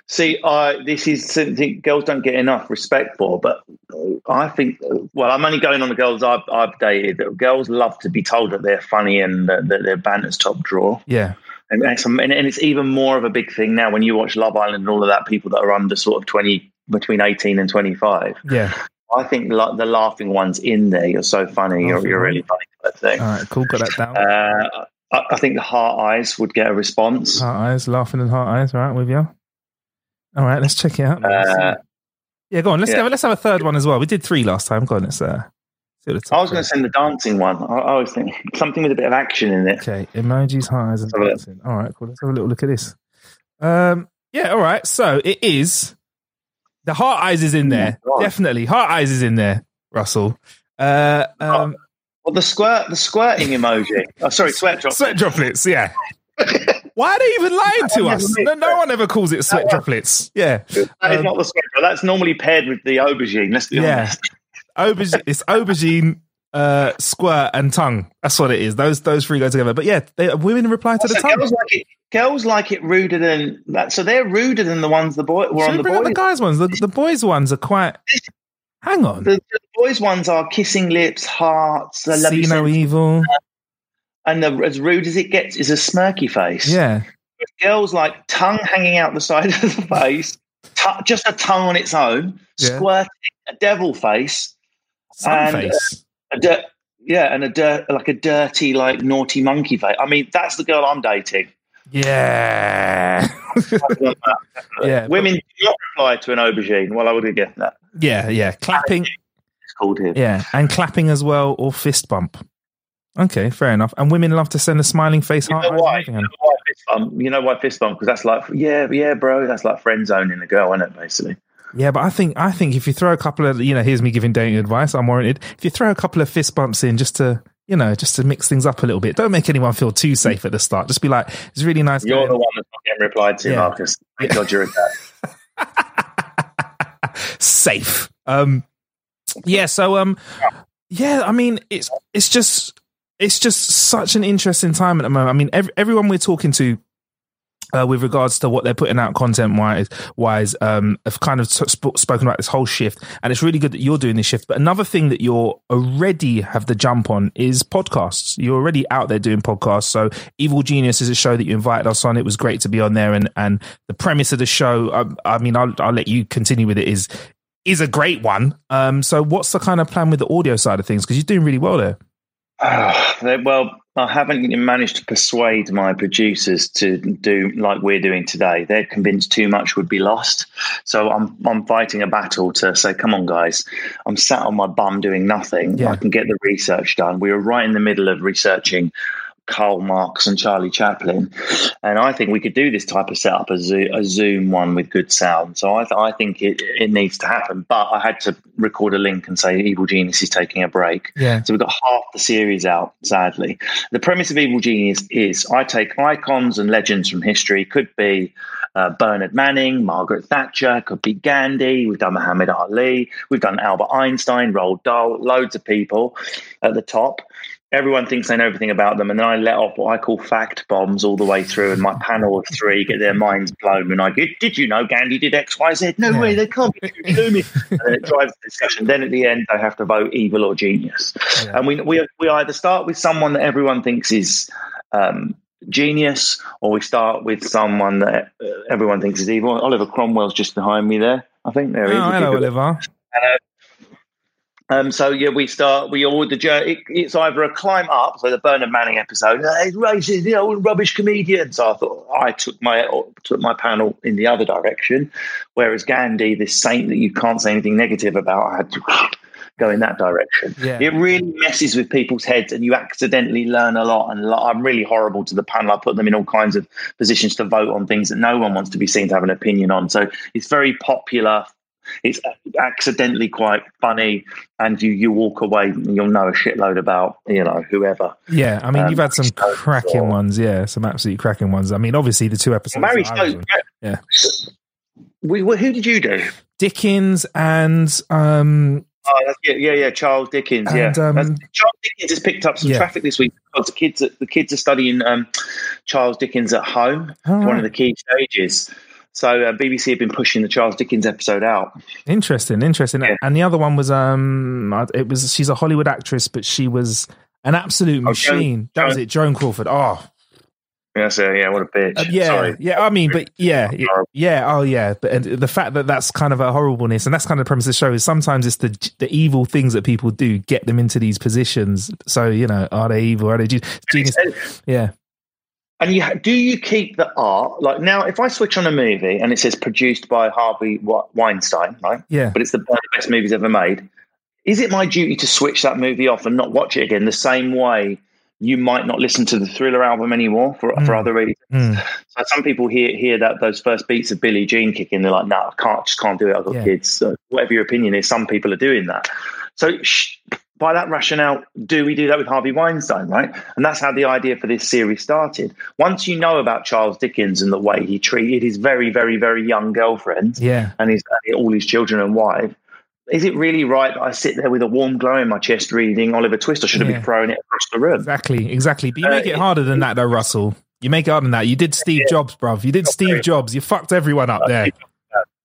See, this is something girls don't get enough respect for, but I think, I'm only going on the girls I've dated. Girls love to be told that they're funny and that their banter's top drawer. Yeah. And it's even more of a big thing now when you watch Love Island and all of that, people that are under sort of between 18 and 25. Yeah. I think the laughing one's in there. You're so funny. You're really funny. That thing. All right, cool. Got that down. I think the heart eyes would get a response. Heart eyes, laughing and heart eyes. Right, with you. All right, let's check it out. Go on. Let's have a third one as well. We did three last time. Go on, let's see what the I was going to send the dancing one. I always think something with a bit of action in it. Okay, emojis, heart eyes, and dancing. All right, cool. Let's have a little look at this. All right. So it is the heart eyes is in there. Oh, definitely, heart eyes is in there, Russell. The squirting emoji. Oh, sorry, sweat droplets. Yeah. Why are they even lying to us? No one ever calls it sweat droplets. Yeah. That is not the sweat droplet. That's normally paired with the aubergine. Let's be honest. Aubergine, it's aubergine, squirt and tongue. That's what it is. Those three go together. But yeah, women reply to the tongue. Girls like it ruder than that. So they're ruder than the ones the boy were on the boys. The guys ones. The boys ones are quite... Hang on. The boys ones are kissing lips, hearts. See no evil. And as rude as it gets is a smirky face. Yeah. Girls like tongue hanging out the side of the face, just a tongue on its own, squirting, a devil face. Sun face. A dirty, like, naughty monkey face. I mean, that's the girl I'm dating. Yeah. Women do not reply to an aubergine. Well, I would have guessed that. Yeah. Clapping. It's called here. Yeah, and clapping as well, or fist bump. Okay, fair enough. And women love to send a smiling face. You know why fist bump? Because that's like, yeah, bro. That's like friend zoning a girl, isn't it? Basically. Yeah, but I think if you throw a couple of, here's me giving dating advice, I'm warranted. If you throw a couple of fist bumps in just to mix things up a little bit, don't make anyone feel too safe at the start. Just be like, it's really nice. You're the one that's not getting replied to, Marcus. Thank God you're a cat. Safe. It's just such an interesting time at the moment. I mean, everyone we're talking to with regards to what they're putting out content-wise, have kind of spoken about this whole shift, and it's really good that you're doing this shift. But another thing that you're already have the jump on is podcasts. You're already out there doing podcasts. So Evil Genius is a show that you invited us on. It was great to be on there, and the premise of the show, I'll let you continue with it, is a great one. So what's the kind of plan with the audio side of things? Because you're doing really well there. Well, I haven't managed to persuade my producers to do like we're doing today. They're convinced too much would be lost. So I'm fighting a battle to say, come on, guys, I'm sat on my bum doing nothing. Yeah. I can get the research done. We were right in the middle of researching Karl Marx and Charlie Chaplin, and I think we could do this type of setup as a Zoom one with good sound. So I think it needs to happen. But I had to record a link and say Evil Genius is taking a break. Yeah. So we've got half the series out. Sadly, the premise of Evil Genius is I take icons and legends from history. Could be Bernard Manning, Margaret Thatcher. Could be Gandhi. We've done Muhammad Ali. We've done Albert Einstein, Roald Dahl. Loads of people at the top. Everyone thinks they know everything about them, and then I let off what I call fact bombs all the way through, and my panel of three get their minds blown, and I go, did you know Gandhi did X, Y, Z? No way, they can't be too gloomy. And then it drives the discussion. Then at the end, they have to vote evil or genius. Yeah. And we either start with someone that everyone thinks is genius, or we start with someone that everyone thinks is evil. Oliver Cromwell's just behind me there. I think there he is. Hello, Oliver. Hello. So yeah, it's either a climb up, so the Bernard Manning episode, it's racist, you know, rubbish comedian. So I thought I took my panel in the other direction, whereas Gandhi, this saint that you can't say anything negative about, I had to go in that direction. Yeah. It really messes with people's heads, and you accidentally learn a lot. And I'm really horrible to the panel. I put them in all kinds of positions to vote on things that no one wants to be seen to have an opinion on. So it's very popular. It's accidentally quite funny, and you walk away and you'll know a shitload about, you know, whoever. Yeah, I mean, you've had some cracking ones. Yeah, some absolutely cracking ones. I mean, obviously the two episodes. Mary Stokes. Yeah. Who did you do? Dickens and. Charles Dickens. And, yeah, Charles Dickens has picked up some traffic this week because the kids are studying Charles Dickens at home. Oh. One of the key stages. So BBC have been pushing the Charles Dickens episode out. Interesting. Yeah. And the other one was, she's a Hollywood actress, but she was an absolute machine. That was it, Joan Crawford. Oh. Yeah, so, yeah, what a bitch. Sorry. Yeah, I mean, but yeah. But and the fact that that's kind of a horribleness, and that's kind of the premise of the show, is sometimes it's the evil things that people do get them into these positions. So, you know, are they evil? Are they genius? Yeah. And do you keep the art? Like now, if I switch on a movie and it says produced by Harvey Weinstein, right? Yeah. But it's the best movies ever made. Is it my duty to switch that movie off and not watch it again? The same way you might not listen to the Thriller album anymore for other reasons. Mm. So some people hear that those first beats of Billie Jean kicking, they're like, no, I can't do it. I've got kids. So whatever your opinion is, some people are doing that. So by that rationale, do we do that with Harvey Weinstein, right? And that's how the idea for this series started. Once you know about Charles Dickens and the way he treated his very, very, very young girlfriend and all his children and wife, is it really right that I sit there with a warm glow in my chest reading Oliver Twist? I should have been throwing it across the room. Exactly. But you make it harder than that, though, Russell. You make it harder than that. You did Steve Jobs, bruv. You did Steve Jobs. You fucked everyone up there.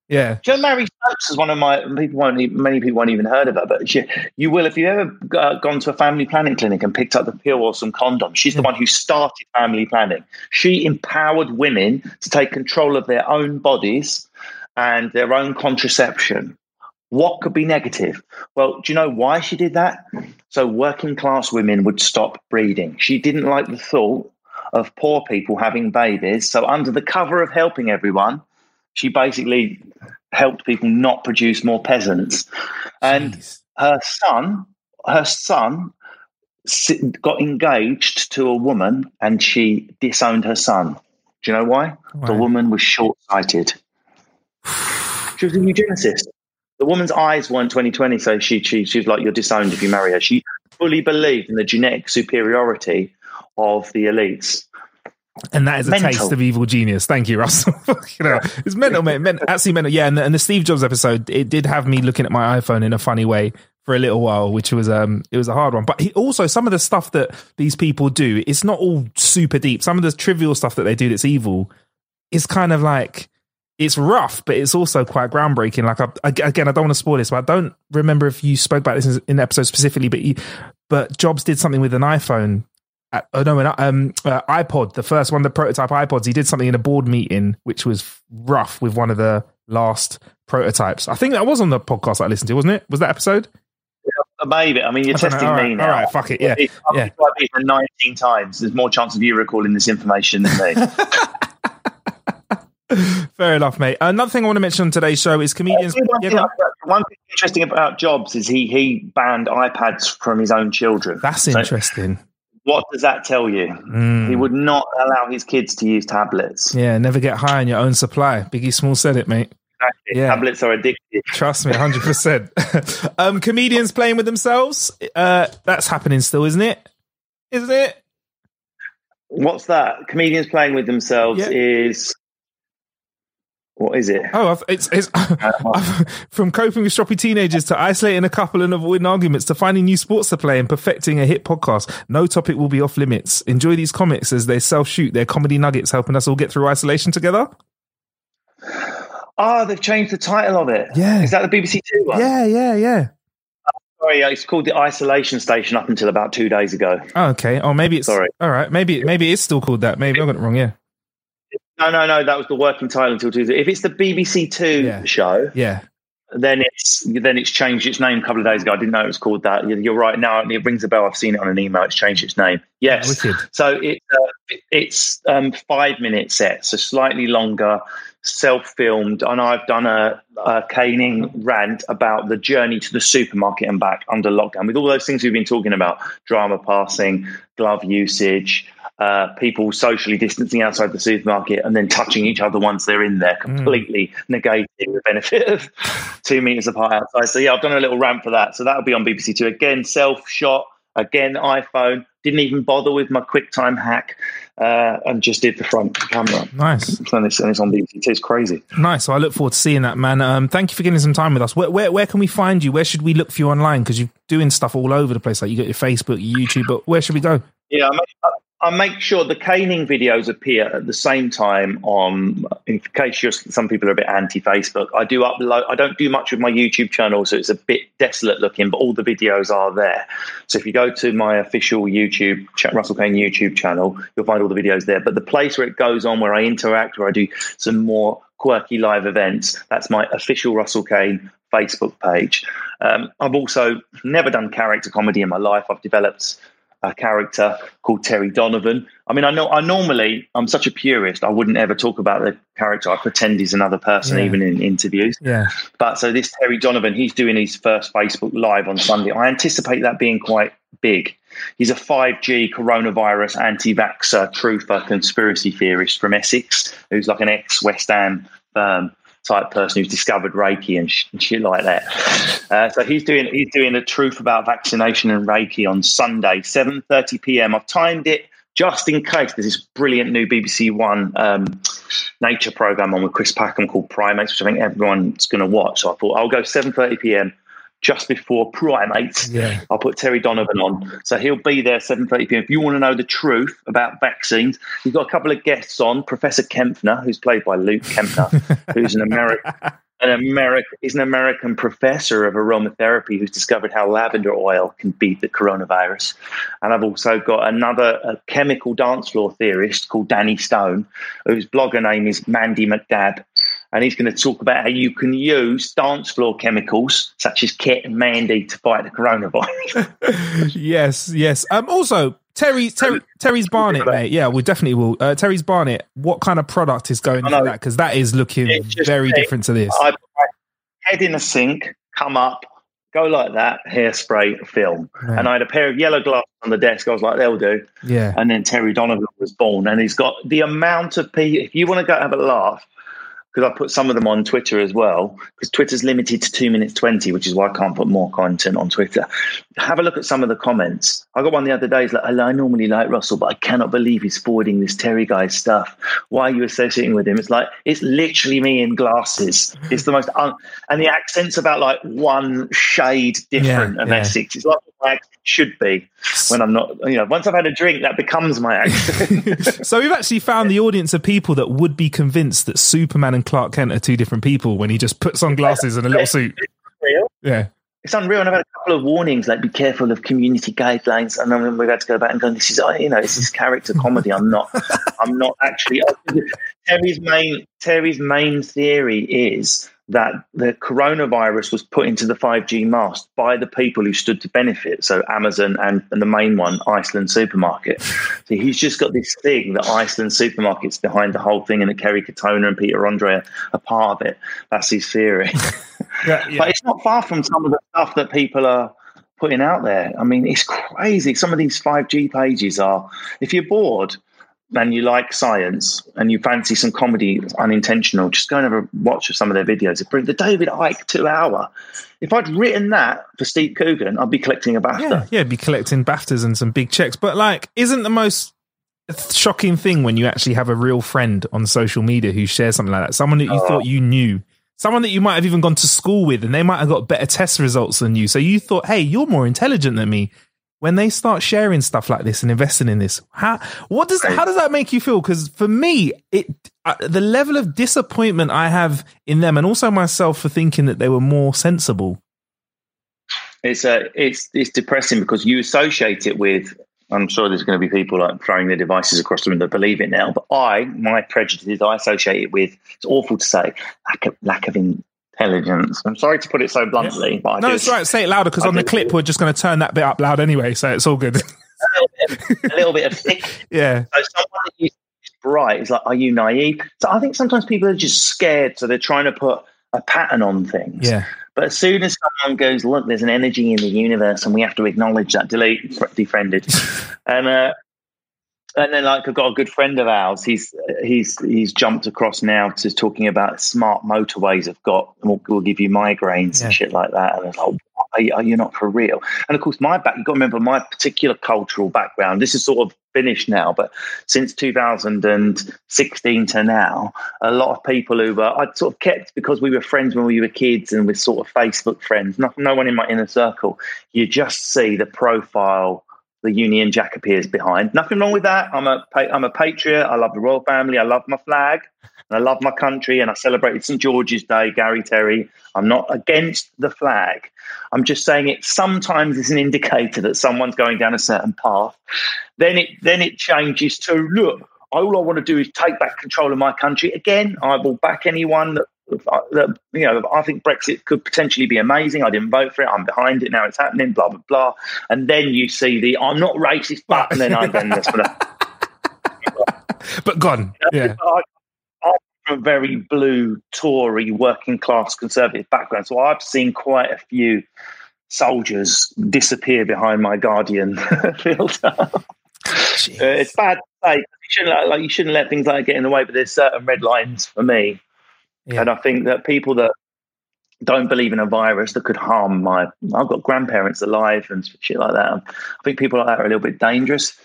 Yeah, Joe Mary Stokes is one of my many people won't even heard of her, but you will if you ever gone to a family planning clinic and picked up the pill or some condoms. She's the one who started family planning. She empowered women to take control of their own bodies and their own contraception. What could be negative? Well, do you know why she did that? So working class women would stop breeding. She didn't like the thought of poor people having babies, so under the cover of helping everyone, she basically helped people not produce more peasants. And her son got engaged to a woman, and she disowned her son. Do you know why? Wow. The woman was short-sighted. She was a eugenicist. The woman's eyes weren't 20/20, so she was like, you're disowned if you marry her. She fully believed in the genetic superiority of the elites. And that is mental. A taste of Evil Genius. Thank you, Russell. You know, it's mental, mate. Absolutely mental. Yeah, and the Steve Jobs episode, it did have me looking at my iPhone in a funny way for a little while, which was it was a hard one. But also, some of the stuff that these people do, it's not all super deep. Some of the trivial stuff that they do that's evil is kind of like, it's rough, but it's also quite groundbreaking. Like, I don't want to spoil this, but I don't remember if you spoke about this in the episode specifically, but Jobs did something with an iPhone. iPod, the first one, the prototype iPods. He did something in a board meeting, which was rough with one of the last prototypes. I think that was on the podcast I listened to, wasn't it? Was that episode? Yeah, maybe. I mean, you're testing me now. All right, fuck it. Yeah. I've been for 19 times. There's more chance of you recalling this information than me. Fair enough, mate. Another thing I want to mention on today's show is comedians. One thing interesting about Jobs is he banned iPads from his own children. That's interesting. What does that tell you? He would not allow his kids to use tablets. Yeah, never get high on your own supply. Biggie Small said it, mate. Exactly. Yeah. Tablets are addictive. Trust me, 100%. Comedians playing with themselves. That's happening still, isn't it? Isn't it? What's that? Comedians playing with themselves is... What is it? Oh, it's from coping with stroppy teenagers to isolating a couple and avoiding arguments to finding new sports to play and perfecting a hit podcast. No topic will be off limits. Enjoy these comics as they self-shoot their comedy nuggets, helping us all get through isolation together. Ah, they've changed the title of it. Yeah. Is that the BBC2 one? Yeah. Sorry, it's called The Isolation Station up until about 2 days ago. Oh, okay. Oh, maybe it's... Sorry. All right. Maybe it's still called that. Maybe I got it wrong, yeah. No. That was the working title until Tuesday. If it's the BBC2 show, then it's changed its name a couple of days ago. I didn't know it was called that. You're right. Now it rings a bell. I've seen it on an email. It's changed its name. Yes. So it's 5-minute sets, so slightly longer, self-filmed, and I've done a caning rant about the journey to the supermarket and back under lockdown with all those things we've been talking about: drama passing, glove usage, people socially distancing outside the supermarket and then touching each other once they're in there, completely negating the benefit of 2 meters apart outside. So I've done a little rant for that. So that'll be on BBC Two again. Self-shot again. iPhone. Didn't even bother with my QuickTime hack and just did the front camera. Nice. And it's on BBC Two. It's crazy. Nice. So I look forward to seeing that, man. Thank you for getting some time with us. Where can we find you? Where should we look for you online? Because you're doing stuff all over the place. Like you got your Facebook, your YouTube. But where should we go? Yeah. I make sure the caning videos appear at the same time on, in case some people are a bit anti-Facebook. I do upload, I don't do much with my YouTube channel, so it's a bit desolate looking, but all the videos are there. So if you go to my official YouTube, Russell Kane YouTube channel, you'll find all the videos there. But the place where it goes on, where I interact, where I do some more quirky live events, that's my official Russell Kane Facebook page. I've also never done character comedy in my life. I've developed a character called Terry Donovan. I mean, I'm such a purist, I wouldn't ever talk about the character. I pretend he's another person, even in interviews. Yeah. But so this Terry Donovan, he's doing his first Facebook Live on Sunday. I anticipate that being quite big. He's a 5G coronavirus anti-vaxxer, truther, conspiracy theorist from Essex, who's like an ex-West Ham type person who's discovered Reiki and shit like that. So he's doing a truth about vaccination and Reiki on Sunday, 7:30 p.m. I've timed it just in case. There's this brilliant new BBC One nature program on with Chris Packham called Primates, which I think everyone's going to watch. So I thought I'll go 7:30 p.m. just before Primates. Yeah. I'll put Terry Donovan on. So he'll be there 7:30 p.m. If you want to know the truth about vaccines, we've got a couple of guests on. Professor Kempner, who's played by Luke Kempner, who's an American professor of aromatherapy who's discovered how lavender oil can beat the coronavirus. And I've also got another chemical dance floor theorist called Danny Stone, whose blogger name is Mandy McDab. And he's going to talk about how you can use dance floor chemicals such as Kit and Mandy to fight the coronavirus. Yes. Also, Terry's Barnett, mate. Yeah, we definitely will. Terry's Barnett, what kind of product is going into that? Because that is looking very different to this. I put my head in a sink, come up, go like that, hairspray, film. Right. And I had a pair of yellow gloves on the desk. I was like, they'll do. Yeah. And then Terry Donovan was born. And he's got the amount of people. If you want to go have a laugh, because I put some of them on Twitter as well, because Twitter's limited to 2 minutes 20, which is why I can't put more content on Twitter. Have a look at some of the comments. I got one the other day, it's like, I normally like Russell, but I cannot believe he's forwarding this Terry guy's stuff. Why are you associating with him? It's like, it's literally me in glasses. It's the most, and the accent's about like one shade different of Essex. It's like my accent should be when I'm not, you know, once I've had a drink, that becomes my accent. So we've actually found the audience of people that would be convinced that Superman and Clark Kent are two different people when he just puts on glasses and a little suit. Yeah. It's unreal. And I've had a couple of warnings, like, be careful of community guidelines. And then we've had to go back and go, this is, you know, this is character comedy. I'm not actually. Terry's main theory is that the coronavirus was put into the 5G mast by the people who stood to benefit. So Amazon and the main one, Iceland Supermarket. So he's just got this thing that Iceland Supermarket's behind the whole thing and that Kerry Katona and Peter Andre are part of it. That's his theory. Yeah. But it's not far from some of the stuff that people are putting out there. I mean, it's crazy. Some of these 5G pages are, if you're bored, and you like science and you fancy some comedy that's unintentional, just go and have a watch of some of their videos. The David Icke 2-hour. If I'd written that for Steve Coogan, I'd be collecting a BAFTA. Yeah, be collecting BAFTAs and some big checks. But, like, isn't the most shocking thing when you actually have a real friend on social media who shares something like that? Someone that you thought you knew. Someone that you might have even gone to school with, and they might have got better test results than you. So you thought, hey, you're more intelligent than me. When they start sharing stuff like this and investing in this, how does that make you feel? Because for me, the level of disappointment I have in them and also myself for thinking that they were more sensible. It's depressing because you associate it with. I'm sure there's going to be people like throwing their devices across the room that believe it now, but my prejudices I associate it with. It's awful to say lack of intelligence. I'm sorry to put it so bluntly, but it's right. Say it louder because on the clip we're just going to turn that bit up loud anyway, so it's all good. A little bit of thick. Yeah. So someone that you think is bright is like, are you naive? So I think sometimes people are just scared, so they're trying to put a pattern on things. Yeah. But as soon as someone goes, look, there's an energy in the universe, and we have to acknowledge that. Delete, defriended, and then like I've got a good friend of ours. He's jumped across now to talking about smart motorways have got will give you migraines and shit like that. And it's like, are you not for real? And of course, you've got to remember my particular cultural background. This is sort of finished now, but since 2016 to now, a lot of people who I'd sort of kept because we were friends when we were kids and we're sort of Facebook friends. No one in my inner circle. You just see the profile the Union Jack appears behind. Nothing wrong with that. I'm a patriot. I love the royal family. I love my flag. And I love my country. And I celebrated St. George's Day, Gary Terry. I'm not against the flag. I'm just saying it sometimes is an indicator that someone's going down a certain path. Then it changes to, look, all I want to do is take back control of my country. Again, I will back anyone that you know, I think Brexit could potentially be amazing. I didn't vote for it. I'm behind it now. It's happening. Blah blah blah. And then you see the I'm not racist, but and then I'm done this, but gone. You know, yeah. I'm from a very blue Tory working class conservative background, so I've seen quite a few soldiers disappear behind my Guardian filter. It's bad to say. You shouldn't let things like that get in the way. But there's certain red lines for me. Yeah. And I think that people that don't believe in a virus that could harm I've got grandparents alive and shit like that. I think people like that are a little bit dangerous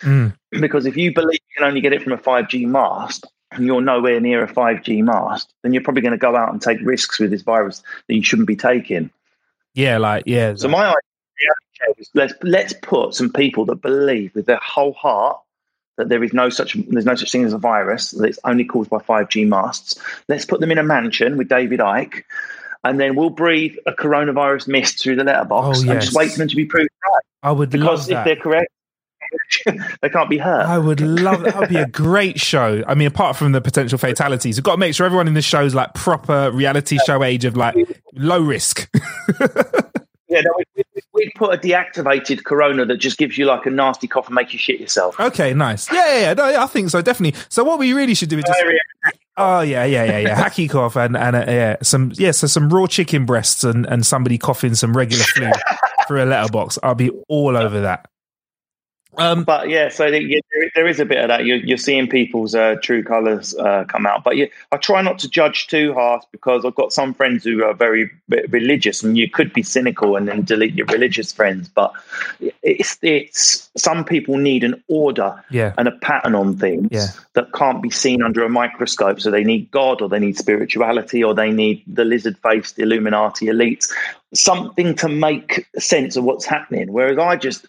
because if you believe you can only get it from a 5G mast and you're nowhere near a 5G mast, then you're probably going to go out and take risks with this virus that you shouldn't be taking. Yeah, like, yeah. So my idea is let's put some people that believe with their whole heart that there's no such thing as a virus, that it's only caused by 5G masts. Let's put them in a mansion with David Icke, and then we'll breathe a coronavirus mist through the letterbox and just wait for them to be proved right. I would love that. Because if they're correct, they can't be hurt. I would love that. That would be a great show. I mean, apart from the potential fatalities, we've got to make sure everyone in this show is like proper reality show age of like low risk. Yeah, no, we'd put a deactivated corona that just gives you like a nasty cough and makes you shit yourself. Okay, nice. Yeah. No, I think so, definitely. So what we really should do is just... Oh, yeah. Hacky cough and some raw chicken breasts and somebody coughing some regular flu through a letterbox. I'll be all over that. But yeah, so there is a bit of that. You're seeing people's true colours come out. But yeah, I try not to judge too harsh, because I've got some friends who are very religious, and you could be cynical and then delete your religious friends. But it's some people need an order and a pattern on things that can't be seen under a microscope. So they need God, or they need spirituality, or they need the lizard-faced Illuminati elites. Something to make sense of what's happening. Whereas I just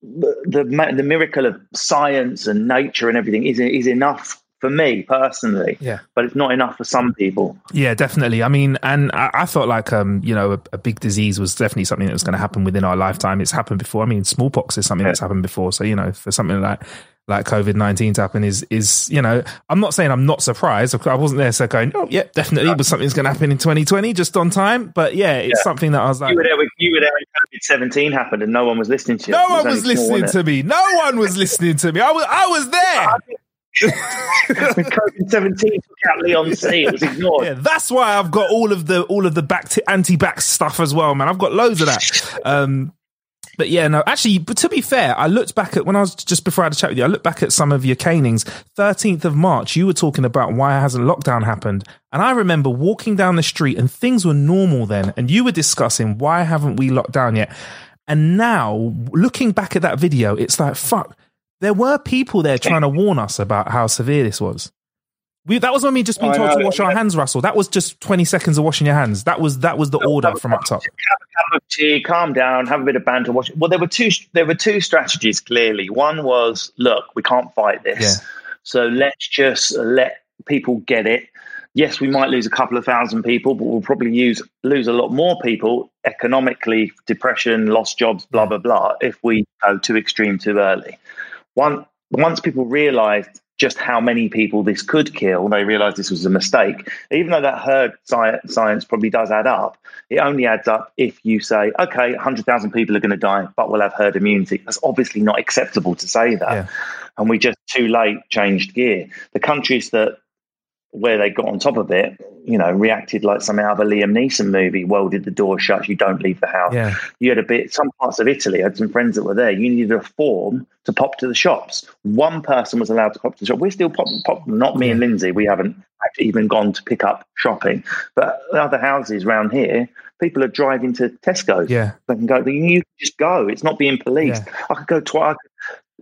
the miracle of science and nature and everything is enough for me personally. Yeah, but it's not enough for some people. Yeah, definitely. I mean, and I felt like a big disease was definitely something that was going to happen within our lifetime. It's happened before. I mean, smallpox is something that's happened before. So for something like COVID-19 to happen is I'm not saying I'm not surprised. I wasn't there, so going, oh yeah, definitely, but something's going to happen in 2020 just on time. But it's something that I was like, you were there when COVID-17 happened and no one was listening to you. No one was listening to me. I was there. When COVID-17 took out Leon C, it was ignored. Yeah, that's why I've got all of the anti-back stuff as well, man. I've got loads of that. But yeah, no, actually, but to be fair, I looked back at when I was just before I had a chat with you, I looked back at some of your canings. 13th of March, you were talking about why hasn't lockdown happened. And I remember walking down the street and things were normal then. And you were discussing, why haven't we locked down yet? And now looking back at that video, it's like, fuck, there were people there trying to warn us about how severe this was. That was when we just been told to wash our hands, Russell. That was just 20 seconds of washing your hands. That was the order from up top. Have a cup of tea, calm down, have a bit of banter. Wash. Well, there were two strategies, clearly. One was, look, we can't fight this. Yeah. So let's just let people get it. Yes, we might lose a couple of thousand people, but we'll probably lose a lot more people economically, depression, lost jobs, blah, blah, blah, if we go too extreme too early. Once people realised just how many people this could kill, they realised this was a mistake. Even though that herd science probably does add up, it only adds up if you say, okay, 100,000 people are going to die, but we'll have herd immunity. That's obviously not acceptable to say that. Yeah. And we just too late changed gear. The countries where they got on top of it, reacted like some other Liam Neeson movie, welded the door shut, you don't leave the house. Yeah. You had some parts of Italy, I had some friends that were there, you needed a form to pop to the shops. One person was allowed to pop to the shop. We're still popping, not me and Lindsay, we haven't even gone to pick up shopping. But other houses around here, people are driving to Tesco. Yeah. They can go, you just go, it's not being policed. Yeah. I could go twice,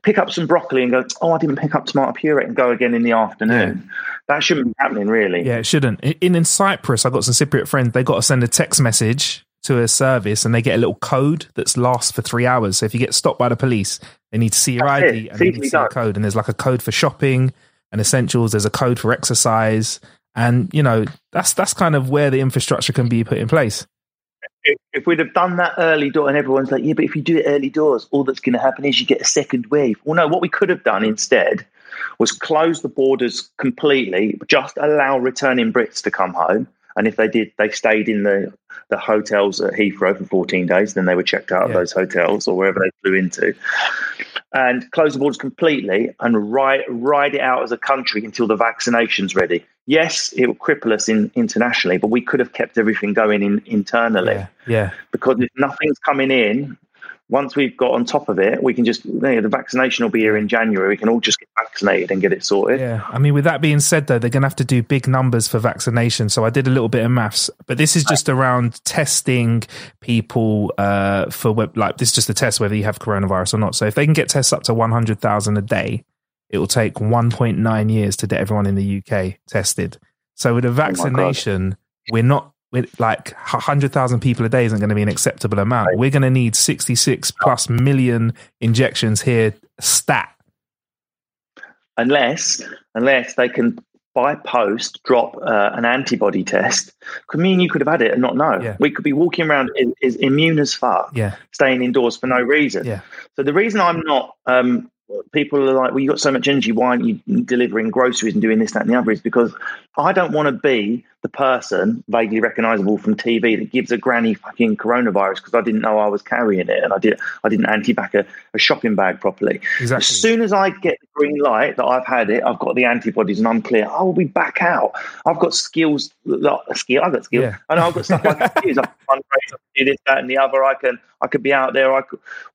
pick up some broccoli and go, oh, I didn't pick up tomato puree, and go again in the afternoon. Yeah. That shouldn't be happening, really. Yeah, it shouldn't. In Cyprus, I've got some Cypriot friends, they got to send a text message to a service and they get a little code that lasts for 3 hours. So if you get stopped by the police, they need to see your ID and they need to see a code. And there's like a code for shopping and essentials. There's a code for exercise. And, that's kind of where the infrastructure can be put in place. If we'd have done that early door, and everyone's like, yeah, but if you do it early doors, all that's going to happen is you get a second wave. Well, no, what we could have done instead was close the borders completely, just allow returning Brits to come home. And if they did, they stayed in the hotels at Heathrow for 14 days, then they were checked out of those hotels or wherever they flew into. And close the borders completely and ride it out as a country until the vaccination's ready. Yes, it will cripple us internationally, but we could have kept everything going internally. Yeah. Because if nothing's coming in, once we've got on top of it, we can just, the vaccination will be here in January. We can all just get vaccinated and get it sorted. Yeah. I mean, with that being said, though, they're going to have to do big numbers for vaccination. So I did a little bit of maths, but this is just around testing people this is just a test whether you have coronavirus or not. So if they can get tests up to 100,000 a day, it will take 1.9 years to get everyone in the UK tested. So with a vaccination, we're not, with like 100,000 people a day isn't going to be an acceptable amount. We're going to need 66 plus million injections here, stat. Unless they can by post drop an antibody test. Could mean you could have had it and not know. Yeah. We could be walking around is immune as fuck, staying indoors for no reason. Yeah. So the reason I'm not people are like, well, you got so much energy, why aren't you delivering groceries and doing this, that, and the other? Is because I don't want to be the person vaguely recognisable from TV that gives a granny fucking coronavirus because I didn't know I was carrying it and I didn't anti-pack a shopping bag properly. Exactly. As soon as I get the green light that I've had it, I've got the antibodies and I'm clear. I will be back out. I've got skills. I've got skills. Yeah. I know I've got stuff I can use. I can fundraise, I can do this, that, and the other. I could be out there.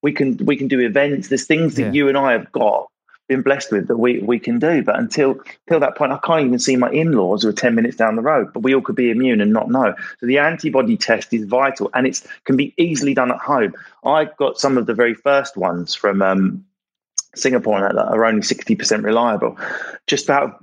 We can do events. There's things that you and I have got. Been blessed with that we can do, but until that point I can't even see my in-laws who are 10 minutes down the road, but we all could be immune and not know. So the antibody test is vital, and it can be easily done at home. I got some of the very first ones from Singapore that are only 60% reliable, just out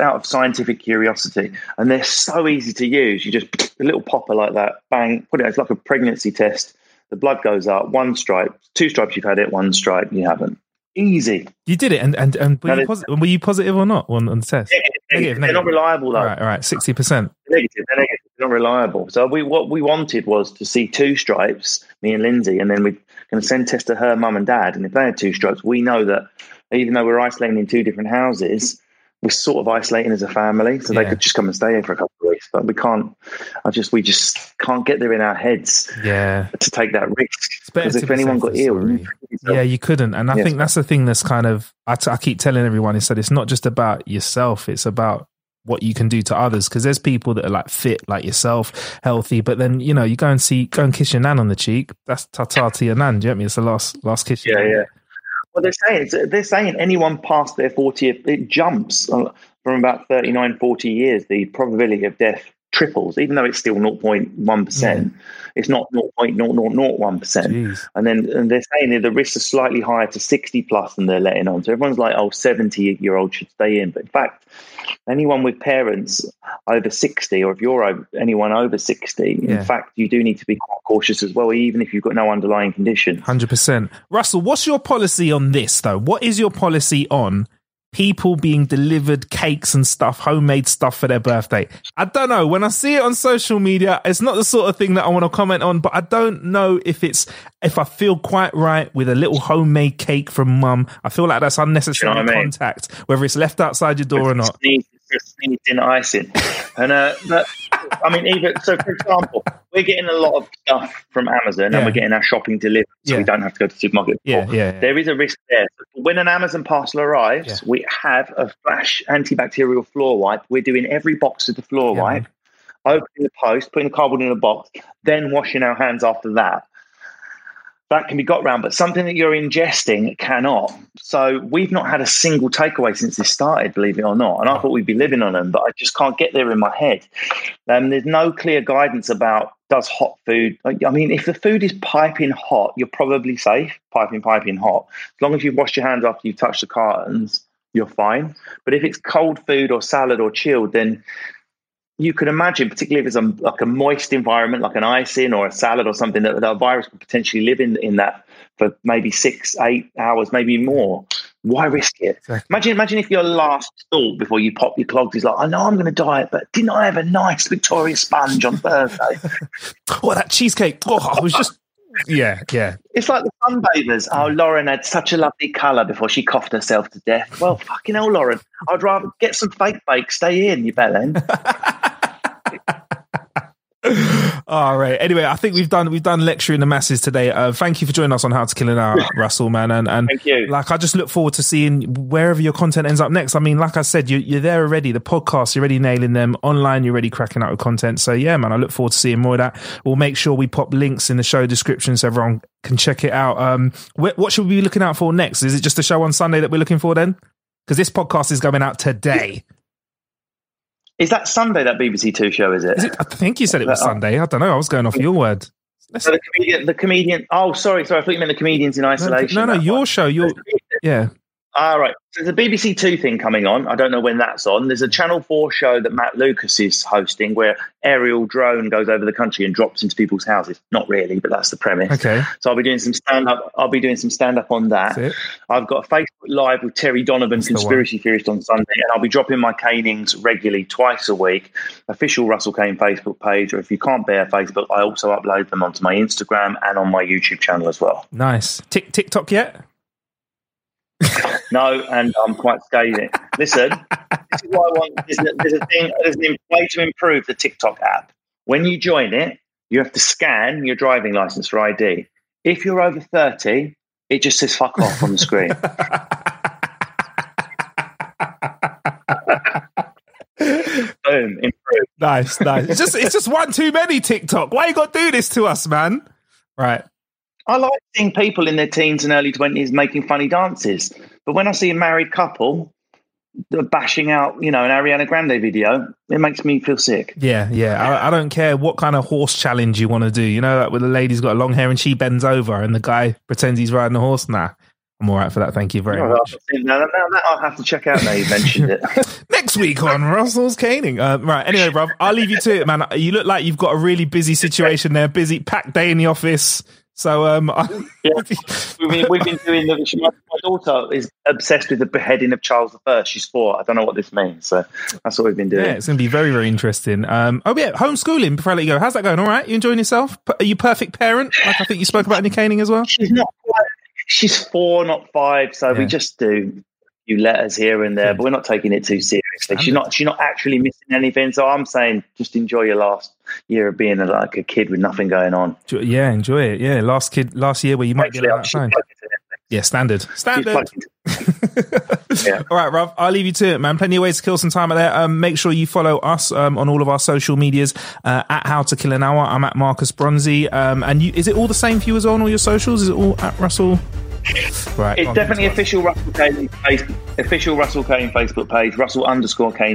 of scientific curiosity, and they're so easy to use. You just a little popper like that, bang, put it. It's like a pregnancy test. The blood goes up, one stripe, two stripes you've had it, one stripe you haven't. Easy. You did it, and were you positive or not on the test? Negative. They're not reliable though. All right, 60%. They're negative. They're not reliable. So what we wanted was to see two stripes, me and Lindsay, and then we're going to send tests to her mum and dad. And if they had two stripes, we know that even though we're isolating in two different houses, we're sort of isolating as a family. So they could just come and stay here for a couple of weeks, but we can't. We just can't get there in our heads. Yeah. To take that risk. Because if anyone got ill. Yeah, you couldn't. And I think that's the thing that's kind of, I keep telling everyone, is that it's not just about yourself. It's about what you can do to others. Because there's people that are like fit, like yourself, healthy. But then, you know, you go and kiss your nan on the cheek. That's ta-ta to your nan. Do you know what I mean? It's the last kiss. Yeah, yeah. Well, they're saying anyone past their 40th, it jumps from about 39, 40 years. The probability of death triples, even though it's still 0.1%. It's not 0.0001%. And then they're saying that the risks are slightly higher to 60 plus than they're letting on. So everyone's like, 70-year-old should stay in. But in fact, anyone with parents over 60, or if you're anyone over 60, in fact, you do need to be quite cautious as well, even if you've got no underlying condition. 100%. Russell, what's your policy on this, though? What is your policy on people being delivered cakes and stuff, homemade stuff for their birthday? I don't know. When I see it on social media, it's not the sort of thing that I want to comment on, but I don't know if I feel quite right with a little homemade cake from mum. I feel like that's unnecessary contact, whether it's left outside your door or not. Sneezing, icing. And but, I mean, even so, for example, we're getting a lot of stuff from Amazon and we're getting our shopping delivered, so we don't have to go to the supermarket. Yeah. There is a risk there. When an Amazon parcel arrives, we have a flash antibacterial floor wipe. We're doing every box with the floor wipe, opening the post, putting the cardboard in a box, then washing our hands after that. That can be got round, but something that you're ingesting cannot. So we've not had a single takeaway since this started, believe it or not. And I thought we'd be living on them, but I just can't get there in my head. There's no clear guidance about does hot food. I mean, if the food is piping hot, you're probably safe, piping hot. As long as you've washed your hands after you've touched the cartons, you're fine. But if it's cold food or salad or chilled, then you could imagine, particularly if it's a moist environment, like an icing or a salad or something, that a virus could potentially live in that for maybe 6-8 hours, maybe more. Why risk it? Exactly. Imagine if your last thought before you pop your clogs is like, I know I'm going to die, but didn't I have a nice Victoria sponge on Thursday? Oh, that cheesecake. Oh, I was just... Yeah. It's like the sunbathers. Oh, Lauren had such a lovely colour before she coughed herself to death. Well, fucking hell, Lauren. I'd rather get some fake bake. Stay in, you bellend. All right. Anyway, I think we've done lecturing the masses today. Thank you for joining us on How to Kill an Hour, Russell, man. And thank you. Like, I just look forward to seeing wherever your content ends up next. I mean, like I said, you're there already. The podcast, you're already nailing them. Online, you're already cracking out with content. So yeah, man, I look forward to seeing more of that. We'll make sure we pop links in the show description so everyone can check it out. What should we be looking out for next? Is it just a show on Sunday that we're looking for then? Because this podcast is going out today. Is that Sunday, that BBC2 show, is it? I think you said it was Sunday. I don't know. I was going off your word. So the comedian. Oh, sorry. I thought you meant the Comedians in Isolation. No, your one. Show. Yeah. All right. So there's a BBC2 thing coming on. I don't know when that's on. There's a Channel 4 show that Matt Lucas is hosting where aerial drone goes over the country and drops into people's houses. Not really, but that's the premise. Okay. So I'll be doing some stand-up. On that. I've got a Facebook Live with Terry Donovan, conspiracy theorist, on Sunday, and I'll be dropping my canings regularly twice a week. Official Russell Kane Facebook page, or if you can't bear Facebook, I also upload them onto my Instagram and on my YouTube channel as well. Nice. TikTok yet? No, and I'm quite scathing. Listen, this is what I want. There's a way to improve the TikTok app. When you join it, you have to scan your driving license for ID. If you're over 30, it just says fuck off on the screen. Boom, improved. Nice. It's just one too many, TikTok. Why you got to do this to us, man? Right. I like seeing people in their teens and early 20s making funny dances. But when I see a married couple bashing out, an Ariana Grande video, it makes me feel sick. Yeah. I don't care what kind of horse challenge you want to do. You know, like when the lady's got long hair and she bends over and the guy pretends he's riding a horse. Nah, I'm all right for that. Thank you very much. That I'll have to check out now you mentioned it. Next week on Russell's Caning. Right. Anyway, bruv, I'll leave you to it, man. You look like you've got a really busy situation there. Busy, packed day in the office. So yeah. We've been doing my daughter is obsessed with the beheading of Charles I. She's 4. I don't know what this means. So that's what we've been doing. Yeah, it's going to be very, very interesting. Homeschooling before I let you go. How's that going? All right, you enjoying yourself? Are you perfect parent? Like I think you spoke about in your caning as well. She's not quite. She's 4, not 5. So yeah. We just do a few letters here and there, but we're not taking it too seriously. She's not actually missing anything. So I'm saying just enjoy your last year of being like a kid with nothing going on. Yeah, enjoy it. Yeah, last year where you might actually, get that time. Yeah, standard. Yeah. All right, Rav, I'll leave you to it, man. Plenty of ways to kill some time out there. Make sure you follow us on all of our social medias at How to Kill an Hour. I'm at Marcus Brunzi. And is it all the same for you as well on all your socials? Is it all at Russell? Right, it's definitely official Russell Kane Facebook page, Russell_Kane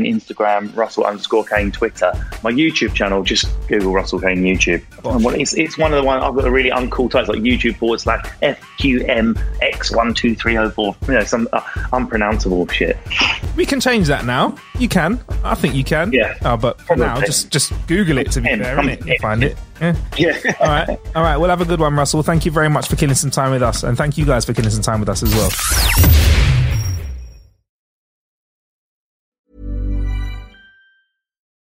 Instagram, Russell_Kane Twitter. My YouTube channel, just Google Russell Kane YouTube. It's one of the ones I've got a really uncool title, like YouTube/FQMX12304. Some unpronounceable shit. We can change that now. You can. I think you can. Yeah. But for now, just Google it to be fair, innit? You find it. Yeah. All right. We'll have a good one, Russell. Thank you very much for killing some time with us, and thank you guys for killing some time with us as well.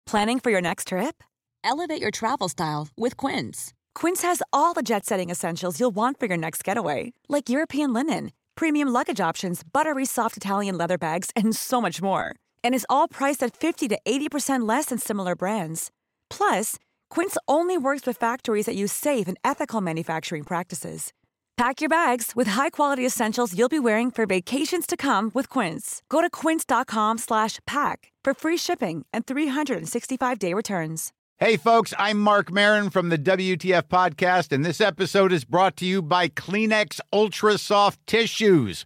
Planning for your next trip? Elevate your travel style with Quince. Quince has all the jet-setting essentials you'll want for your next getaway, like European linen, premium luggage options, buttery soft Italian leather bags, and so much more. And it's all priced at 50 to 80% less than similar brands. Plus, Quince only works with factories that use safe and ethical manufacturing practices. Pack your bags with high-quality essentials you'll be wearing for vacations to come with Quince. Go to quince.com/pack for free shipping and 365-day returns. Hey, folks, I'm Mark Maron from the WTF Podcast, and this episode is brought to you by Kleenex Ultra Soft Tissues,